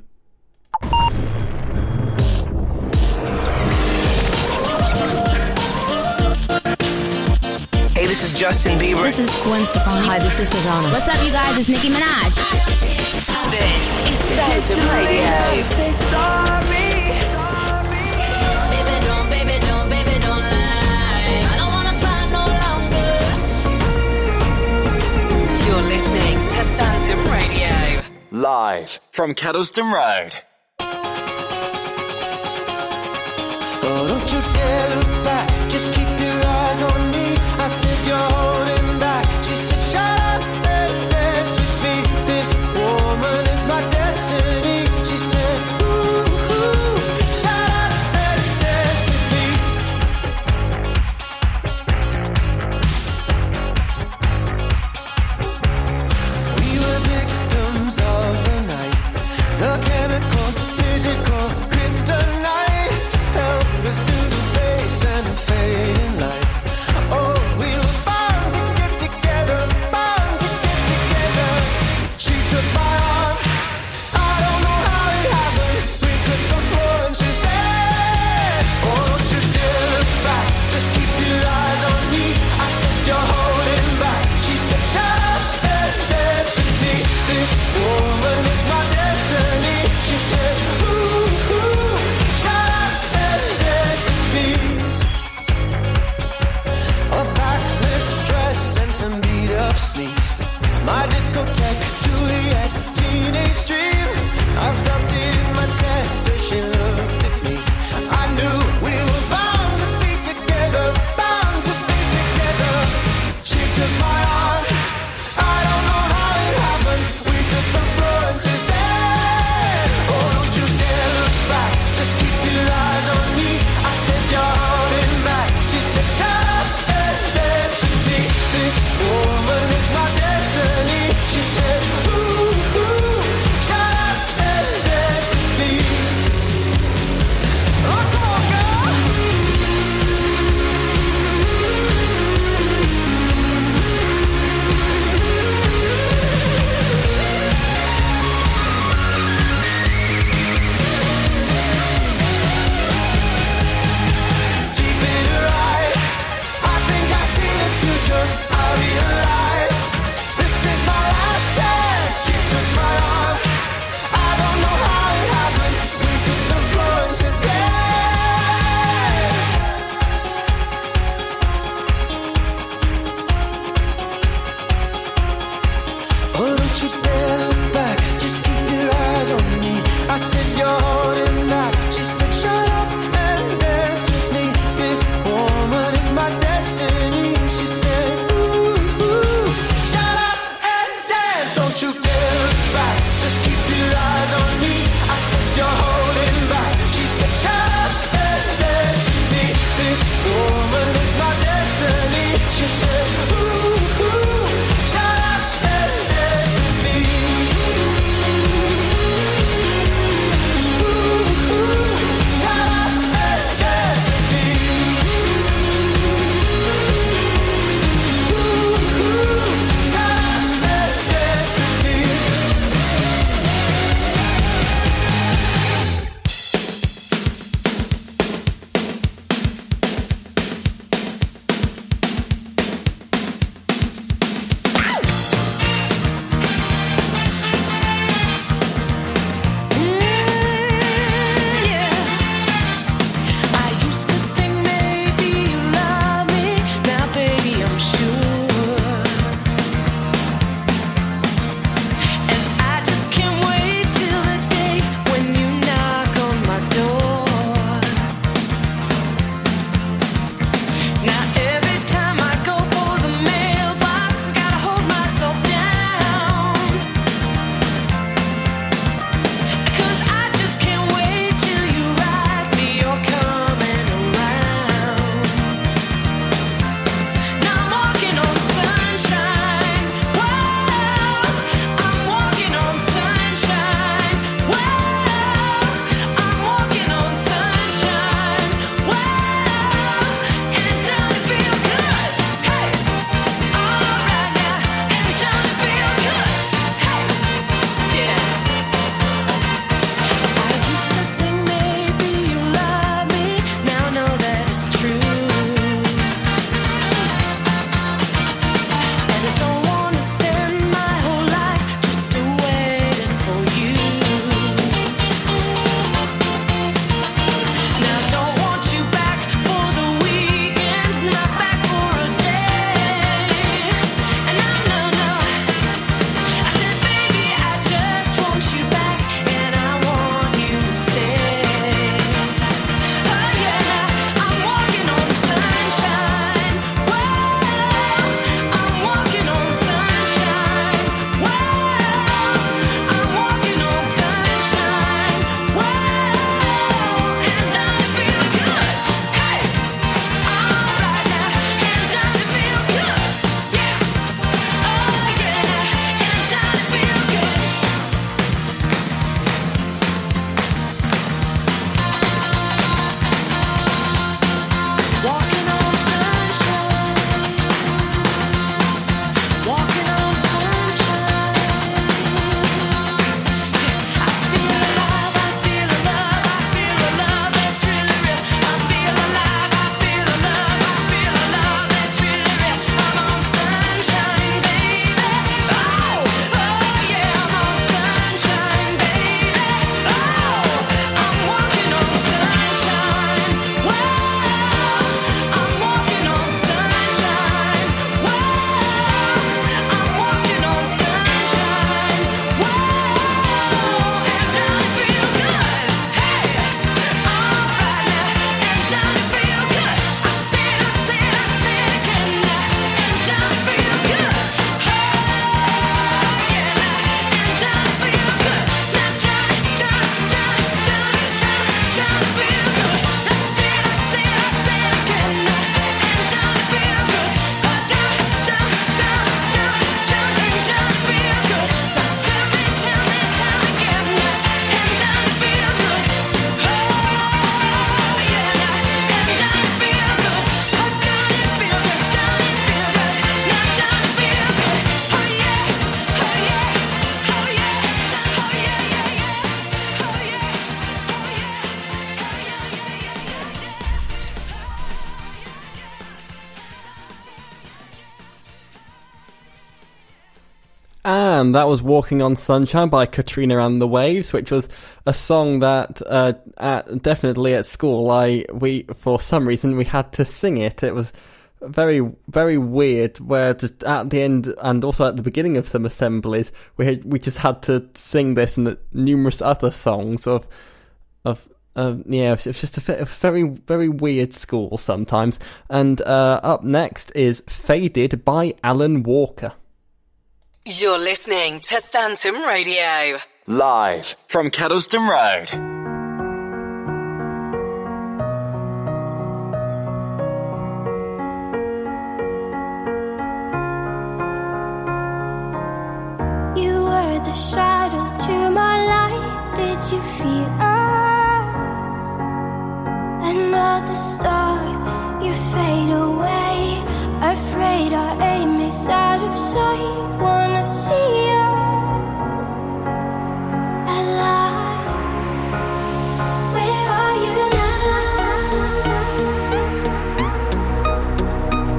Hey, this is Justin Bieber. This is Gwen Stefani. Hi, this is Madonna. What's up, you guys? It's Nicki Minaj. This is Phantom Radio. Say sorry. Baby, don't lie. I don't wanna cry no longer. You're listening to Phantom Radio. Live from Kettleston Road. Oh, don't you dare look back. Just keep your eyes on me. I said you're holding back. She said, shut up and dance with me. This woman is my destiny. She said, ooh, ooh, shut up and dance with me. We were victims of the night. The chemical, physical, kryptonite. Help us to the face and fading light. Oh, I said, you're holding back. She said, shut up and dance with me. This woman is my destiny. She said, ooh, ooh, shut up and dance. Don't you dare look back. Just keep your eyes on me. I said, you're holding back. She said, shut up and dance with me. This woman is my destiny. She said, ooh. And that was Walking on Sunshine by Katrina and the Waves, which was a song that definitely at school, we for some reason, we had to sing it. It was very, very weird, where just at the end and also at the beginning of some assemblies, we just had to sing this and numerous other songs yeah, it's just a very, very weird score sometimes. And up next is Faded by Alan Walker. You're listening to Phantom Radio, live from Kettleston Road. The shadow to my light, did you feel us? Another star, you fade away. Afraid our aim is out of sight. Wanna see us alive. Where are you now?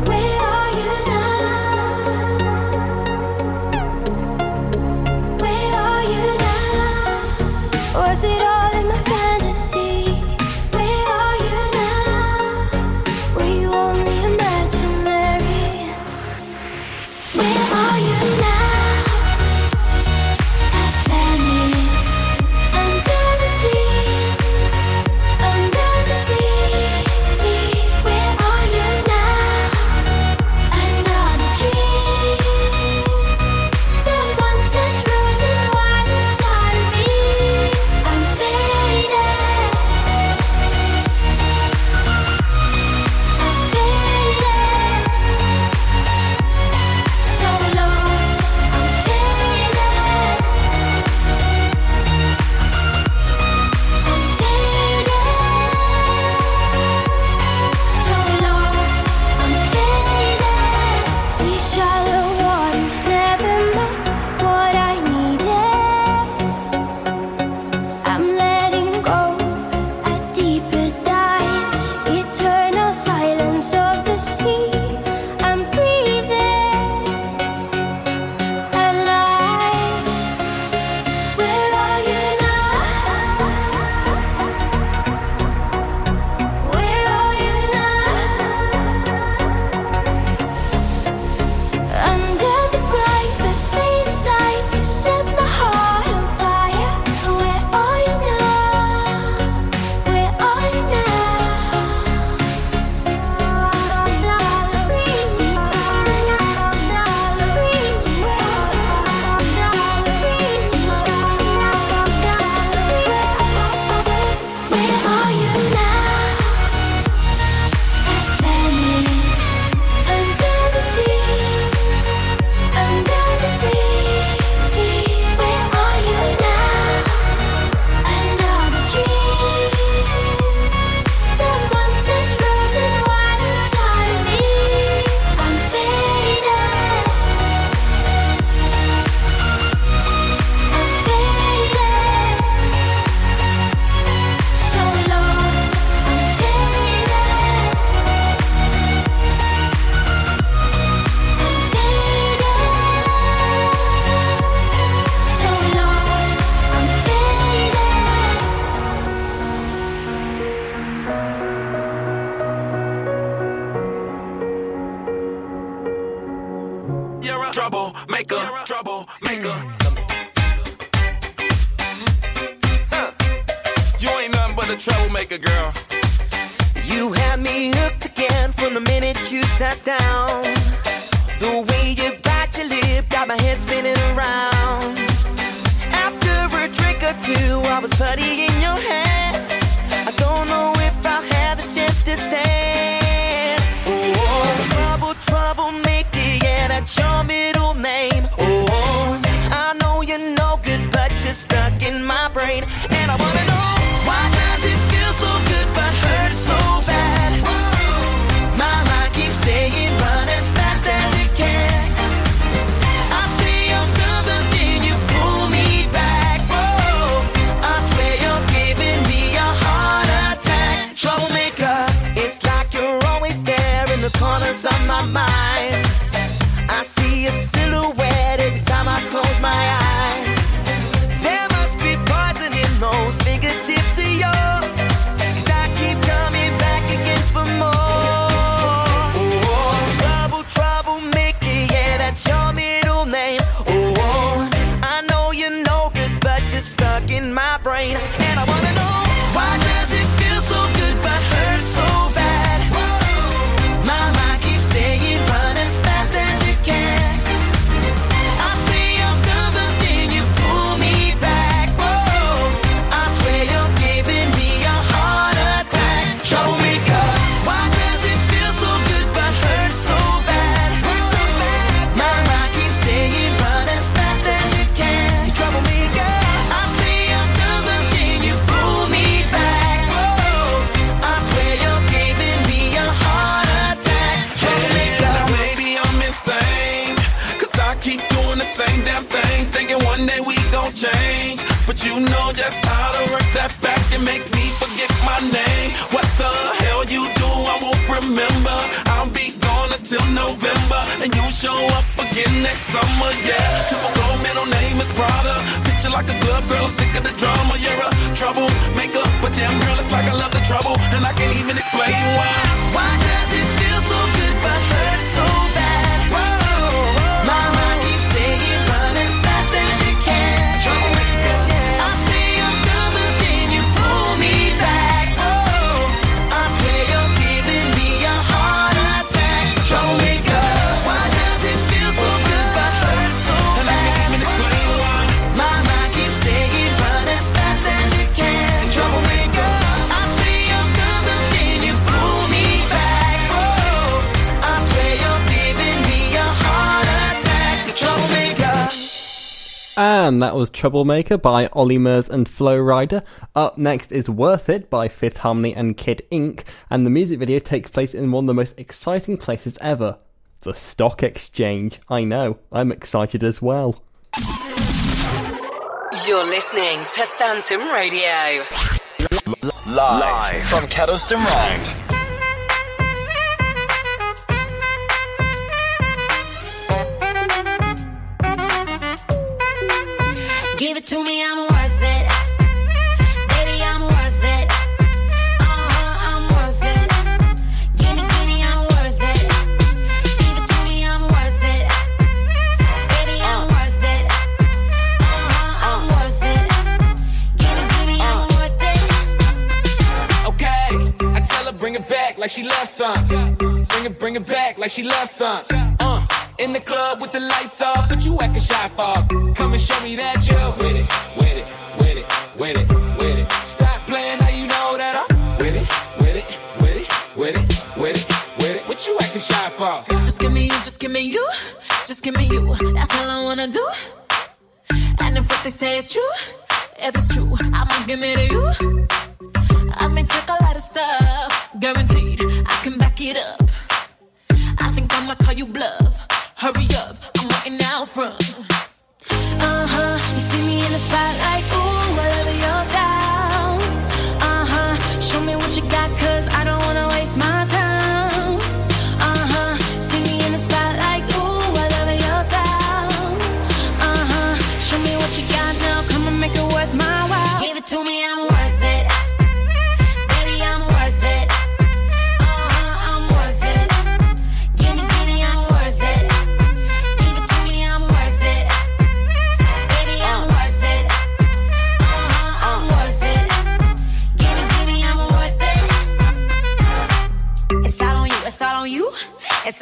Where are you now? Was it all in my fantasy? Where are you now? Were you only imaginary? Where are you now? I vanished under the sea. Where are you now? Another dream. The monsters running wild inside of me. I'm faded. I'm faded. So lost. I'm faded. I'm faded. So lost. I'm faded. These shallow waters never met what I needed. I'm letting go, a deeper dive, eternal silence of the sea. I'm breathing alive. Where are you now? Where are you now? Under the bright but faded lights, you set my heart on fire. Where are you now? Where are you now? Where are you now? I vanished under the sea. Under the sea. Where are you now? Another dream. The monsters running wild inside of me. I'm faded. I'm faded. So lost. I'm faded. I'm faded. So lost. I'm faded. You're a troublemaker, troublemaker. You ain't nothing but a troublemaker, girl. You had me hooked again from the minute you sat down. The way you bite your lip got my head spinning around. After a drink or two, I was putty in your hands. I don't know if I have the strength to stand. Oh, trouble, troublemaker, yeah, that's your middle name. Oh, I know you're no good, but you're stuck in my brain, and I wanna know why does it feel so good but hurt so bad? My mind keeps saying run as fast as you can. I say I'm good, but then you pull me back. Whoa, I swear you're giving me a heart attack. Troublemaker, it's like you're always there in the corners of my mind. I see a silhouette every time I close my eyes. There must be poison in those fingertips of yours, 'cause I keep coming back again for more. Oh, damn thing, thinking one day we gon' change. But you know just how to work that back and make me forget my name. What the hell you do, I won't remember. I'll be gone until November, and you show up again next summer, yeah. Typical middle name is Prada. Picture like a glove girl, I'm sick of the drama. You're a troublemaker, but damn girl, it's like I love the trouble, and I can't even explain why. Why does it feel so good but hurt so bad? Whoa. My mind keeps saying run as fast as you can. And that was Troublemaker by Oli Mers and Flo Rida. Up next is Worth It by Fifth Harmony and Kid Ink, and the music video takes place in one of the most exciting places ever, the Stock Exchange. I know, I'm excited as well. You're listening to Phantom Radio. Live from Kettleston Road. Give it to me, I'm worth it. Baby, I'm worth it. Uh-huh, I'm worth it. Give me, I'm worth it. Give it to me, I'm worth it. Baby, I'm worth it. Uh-huh, I'm worth it. Give me, I'm worth it. Okay, I tell her bring it back like she loves some. Bring it back like she loves some. In the club with the lights off, but you actin' shy for. Come and show me that you're with it, with it, with it, with it, with it. Stop playing, now you know that I'm with it, with it, with it, with it, with it, with it. What you actin' shy for? Just give me you, just give me you, just give me you. That's all I wanna do. And if what they say is true, if it's true, I'ma give it to you. I may take a lot of stuff, guaranteed I can back it up. I think I'ma call you bluff. Hurry up, I'm waiting out front. Uh-huh, you see me in the spotlight, ooh, I love your style. Uh-huh, show me what you got, cause I don't wanna waste my time. Uh-huh, see me in the spotlight, ooh, I love your style. Uh-huh, show me what you got now, come and make it worth my while. Give it to me, I'm worth it. It's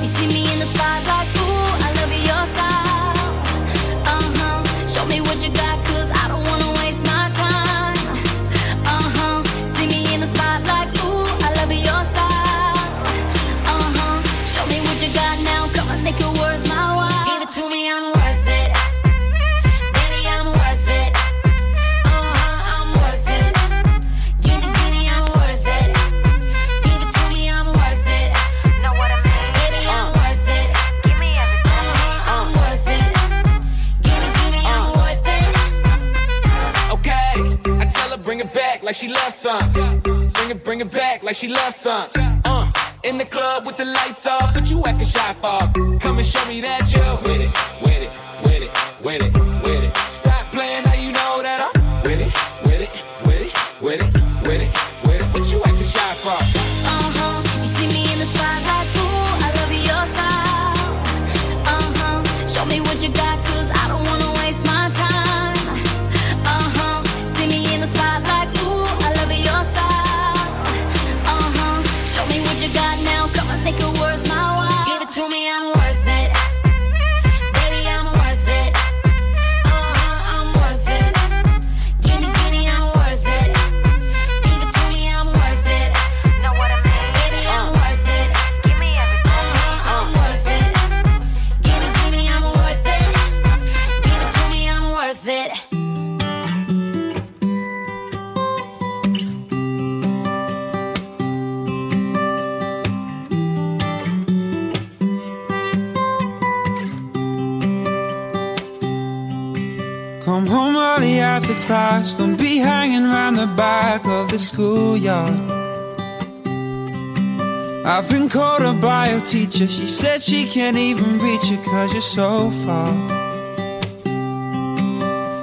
you see me in the spotlight, ooh, I love your style. Uh-huh, show me what you got, cause I don't wanna waste my time. Uh-huh, see me in the spotlight, ooh, your style, uh-huh, show me what you got now, come on, make it worth my while. Give it to me, I'm worth it. Baby, I'm worth it. Uh-huh, I'm worth it. Give me, I'm worth it. Give it to me, I'm worth it. Know what I mean? Baby, I'm worth it. Give me everything. Uh-huh, I'm worth it. Give me, I'm worth it. Okay, I tell her bring it back like she loves some. Bring it back like she loves some. In the club with the lights off, but you actin' shy for. Come and show me that you're with it, with it, with it, with it, with it. Stop playing, now you know that I'm with it, with it, with it, with it, with it, with it. What you actin' shy for? Uh-huh, you see me in the spotlight, ooh, I love your style. Uh-huh, show me what you got, cause I don't wanna waste my time. Uh-huh, see me in the spotlight, ooh, I love your style. God now, come and make it worth my while. Give it to me, I'm worth it. Baby, I'm worth it. Uh-huh, I'm worth it. Give me, I'm worth it. Give it to me, I'm worth it. Know what I mean? Baby, I'm worth it. Give me everything. Uh-huh, I'm worth it. home early after class. Don't be hanging round the back of the schoolyard. I've been called a bio teacher. She said she can't even reach you 'cause you're so far.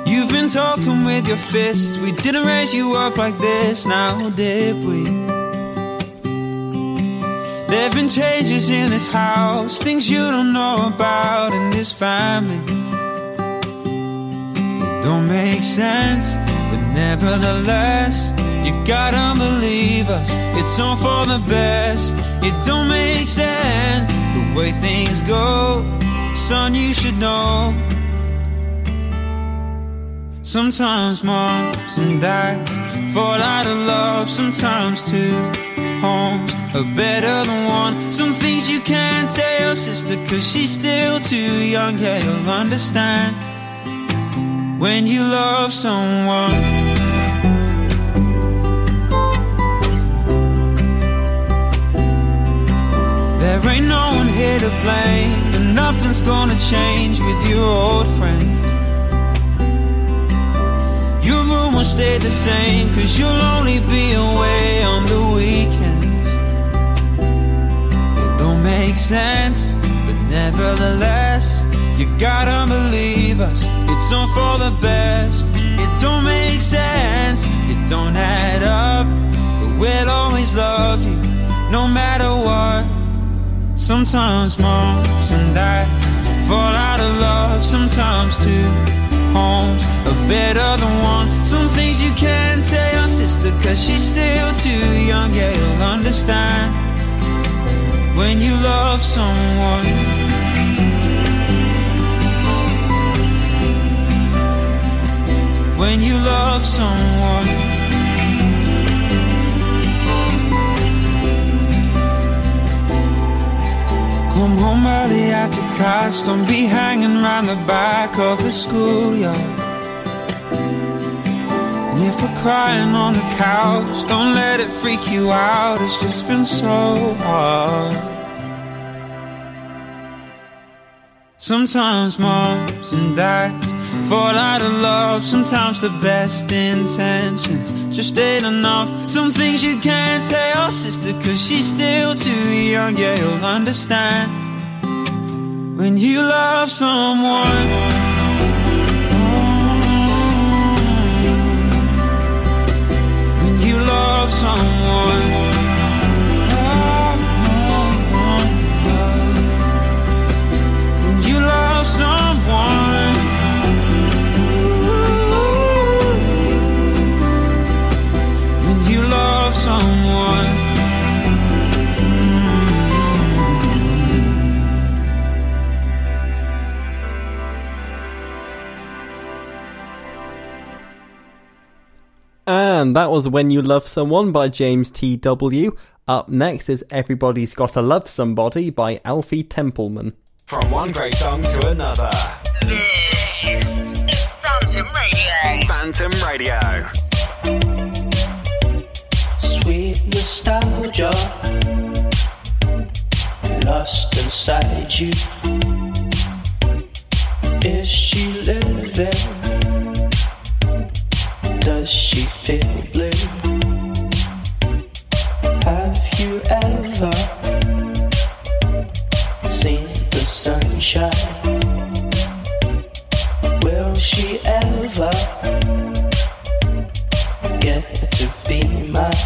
You've been talking with your fist. We didn't raise you up like this, now did we? There've been changes in this house, things you don't know about in this family. It don't make sense, but nevertheless, you gotta believe us, it's all for the best. It don't make sense, the way things go, son, you should know. Sometimes moms and dads fall out of love, sometimes too. Homes are better than one. Some things you can't tell your sister 'cause she's still too young. Yeah, you'll understand when you love someone. There ain't no one here to blame, and nothing's gonna change with your old friend. Your room will stay the same 'cause you'll only be away on the weekend. Makes sense, but nevertheless, you gotta believe us, it's all for the best. It don't make sense, it don't add up, but we'll always love you, no matter what. Sometimes moms and dads fall out of love, sometimes two homes are better than one. Some things you can't tell your sister 'cause she's still too young, yeah, you'll understand when you love someone. When you love someone. Come home early after class. Don't be hanging round the back of the schoolyard. And if we're crying on the couch, don't let it freak you out. It's just been so hard. Sometimes moms and dads fall out of love. Sometimes the best intentions just ain't enough. Some things you can't tell your sister 'cause she's still too young. Yeah, you'll understand when you love someone. Love someone. When you love someone. When you love someone. And that was When You Love Someone by James T.W. Up next is Everybody's Gotta Love Somebody by Alfie Templeman. From one great song to another. This is Phantom Radio. Phantom Radio. Sweet nostalgia, lost inside you. Is she living? Does she feel blue? Have you ever seen the sunshine? Will she ever get to be mine?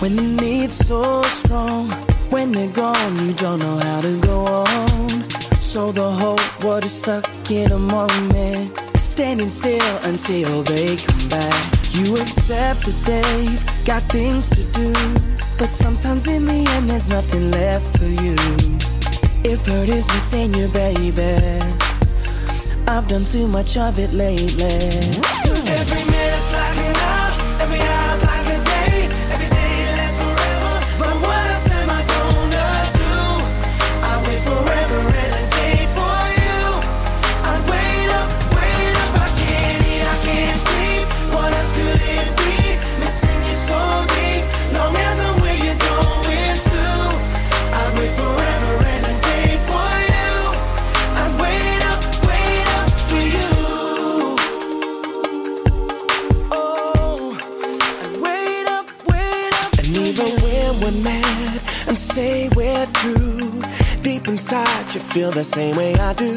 When the need's so strong, when they're gone, you don't know how to go on. So the whole world is stuck in a moment, standing still until they come back. You accept that they've got things to do, but sometimes in the end there's nothing left for you. If hurt is missing you, baby, I've done too much of it lately. 'Cause every minute's like an hour, every hour's like a day. Forever and a day for you. I'd wait up, I can't sleep. What else could it be? Missing you so deep. Long as I'm where you're going to, I'd wait forever and a day for you. I'd wait up for you. Oh, I'd wait up. And even when we're mad and say we're through, deep inside, you feel the same way I do.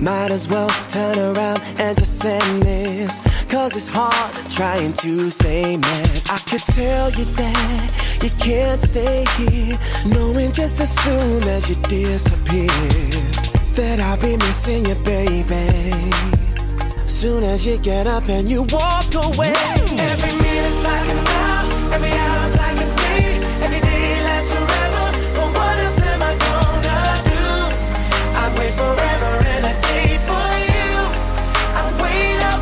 Might as well turn around and just send this, 'cause it's hard trying to stay mad. I could tell you that you can't stay here, knowing just as soon as you disappear that I'll be missing you, baby, soon as you get up and you walk away. Every minute's like an hour, every hour's like a day. Every day lasts forever, but what else am I gonna do? I wait forever and a day for you. I wait up,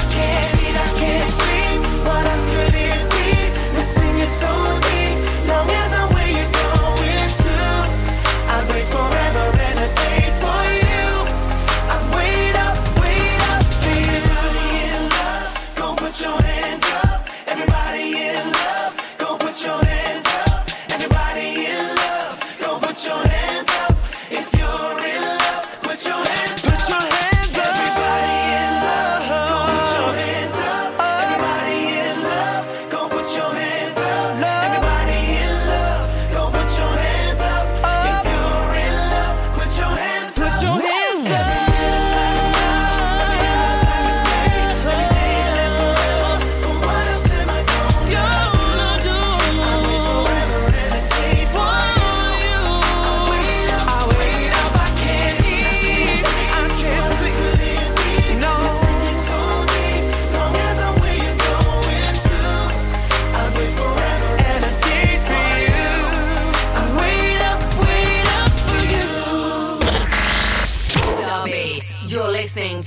I can't eat, I can't sleep. What else could it be? Missing you so deep. Long as I'm where you're going to, I wait forever and a day for you. I wait up for you. Everybody in love, go put your hands up. Everybody in love, go put your hands up.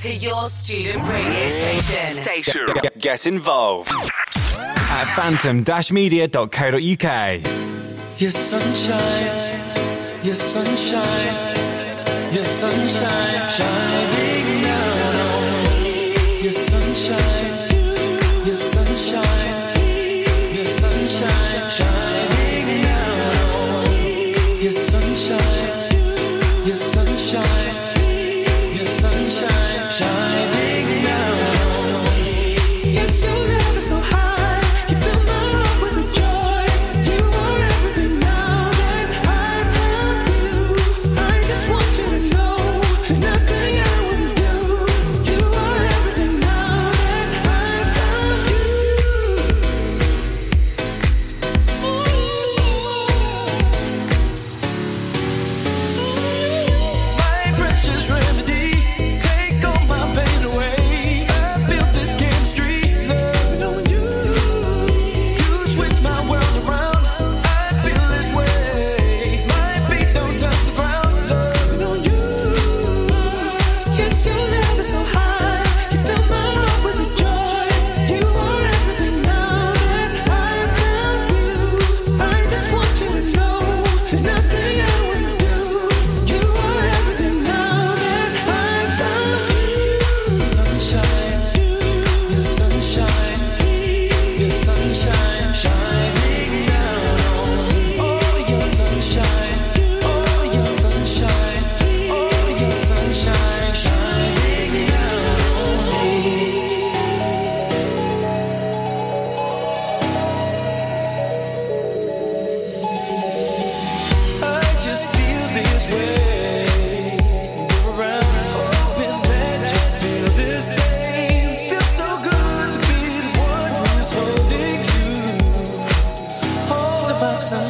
To your student radio station. Get involved at phantom-media.co.uk. Your sunshine, your sunshine, your sunshine, shining down on me. Your sunshine, your sunshine, your sunshine, shining down on me. Your sunshine, your sunshine, your sunshine, shining down on me. Yes, your love is so high.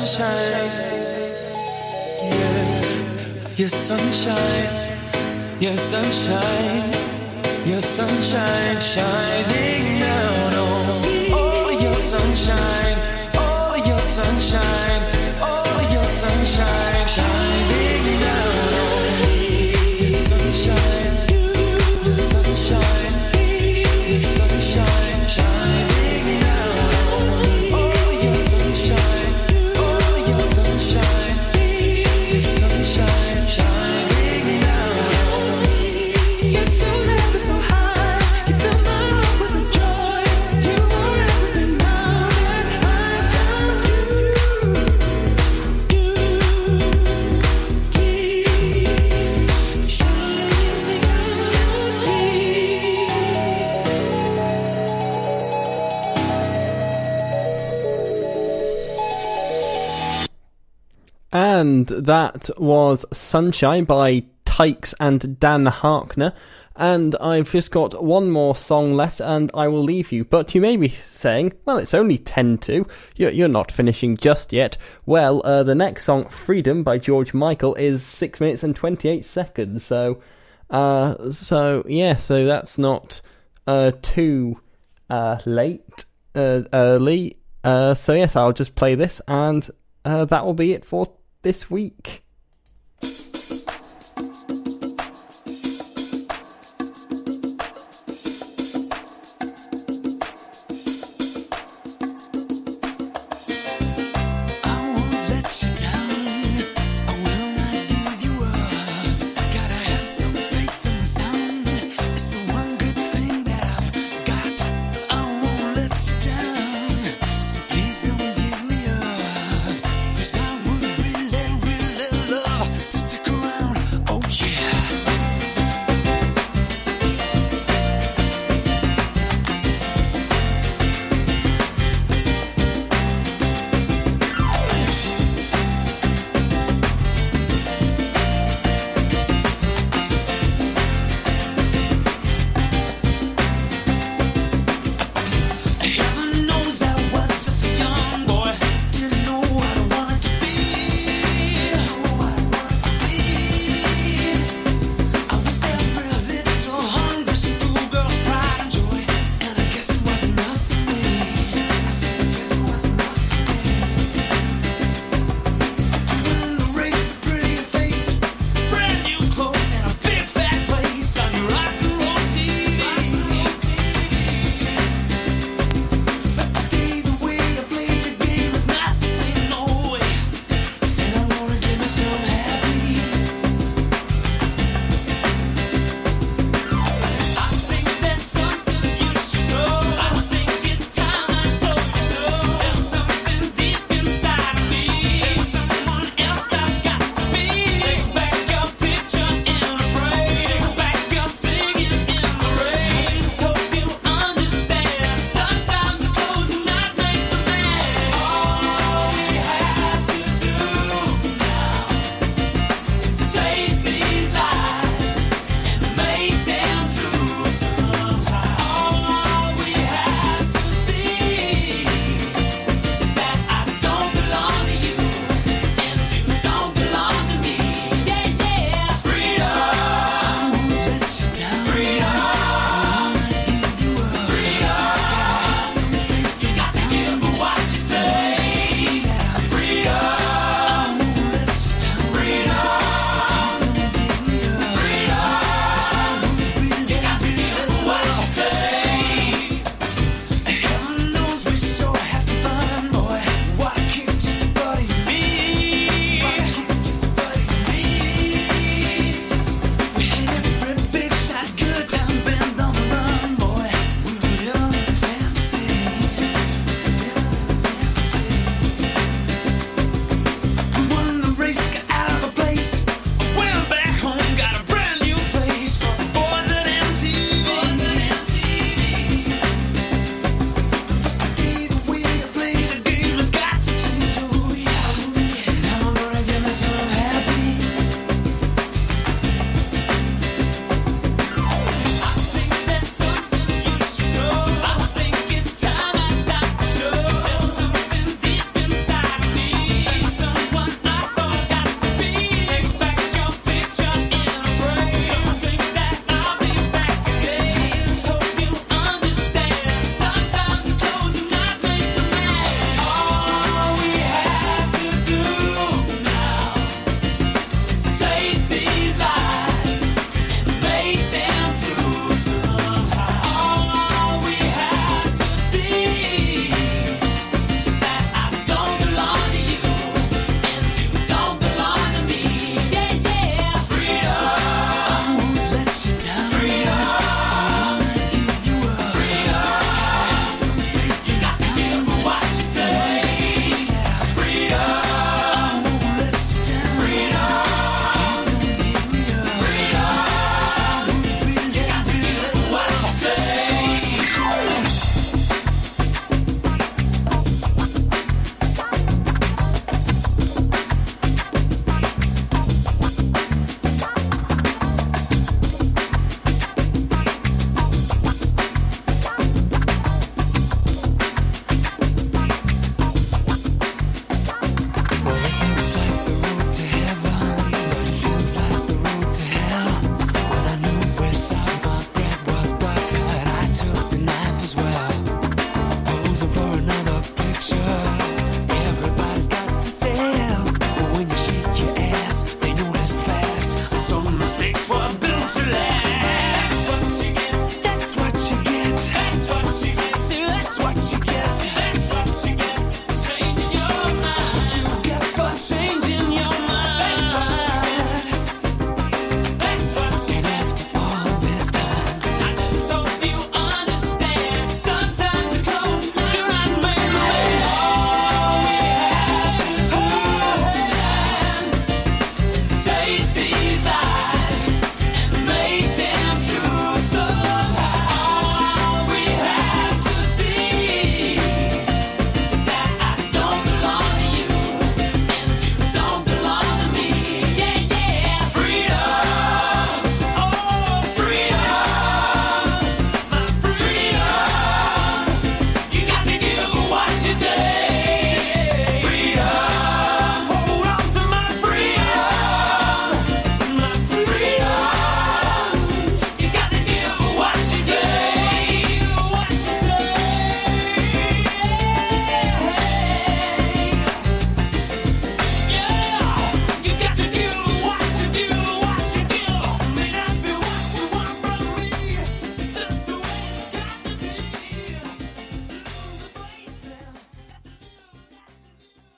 sunshine, yeah. Your sunshine, your sunshine, your sunshine shining down on me. Oh, your sunshine, oh, your sunshine, oh, your sunshine shining down on me. Your sunshine, your sunshine, your sunshine shining down on me. Oh, your sunshine, oh, your sunshine, your sunshine shining. And that was Sunshine by Tykes and Dan Harkner. And I've just got one more song left and I will leave you. But you may be saying, well, it's only 10 to. You're not finishing just yet. Well, the next song, Freedom by George Michael, is 6 minutes and 28 seconds. So that's not too late, early. So, yes, I'll just play this and that will be it for this week.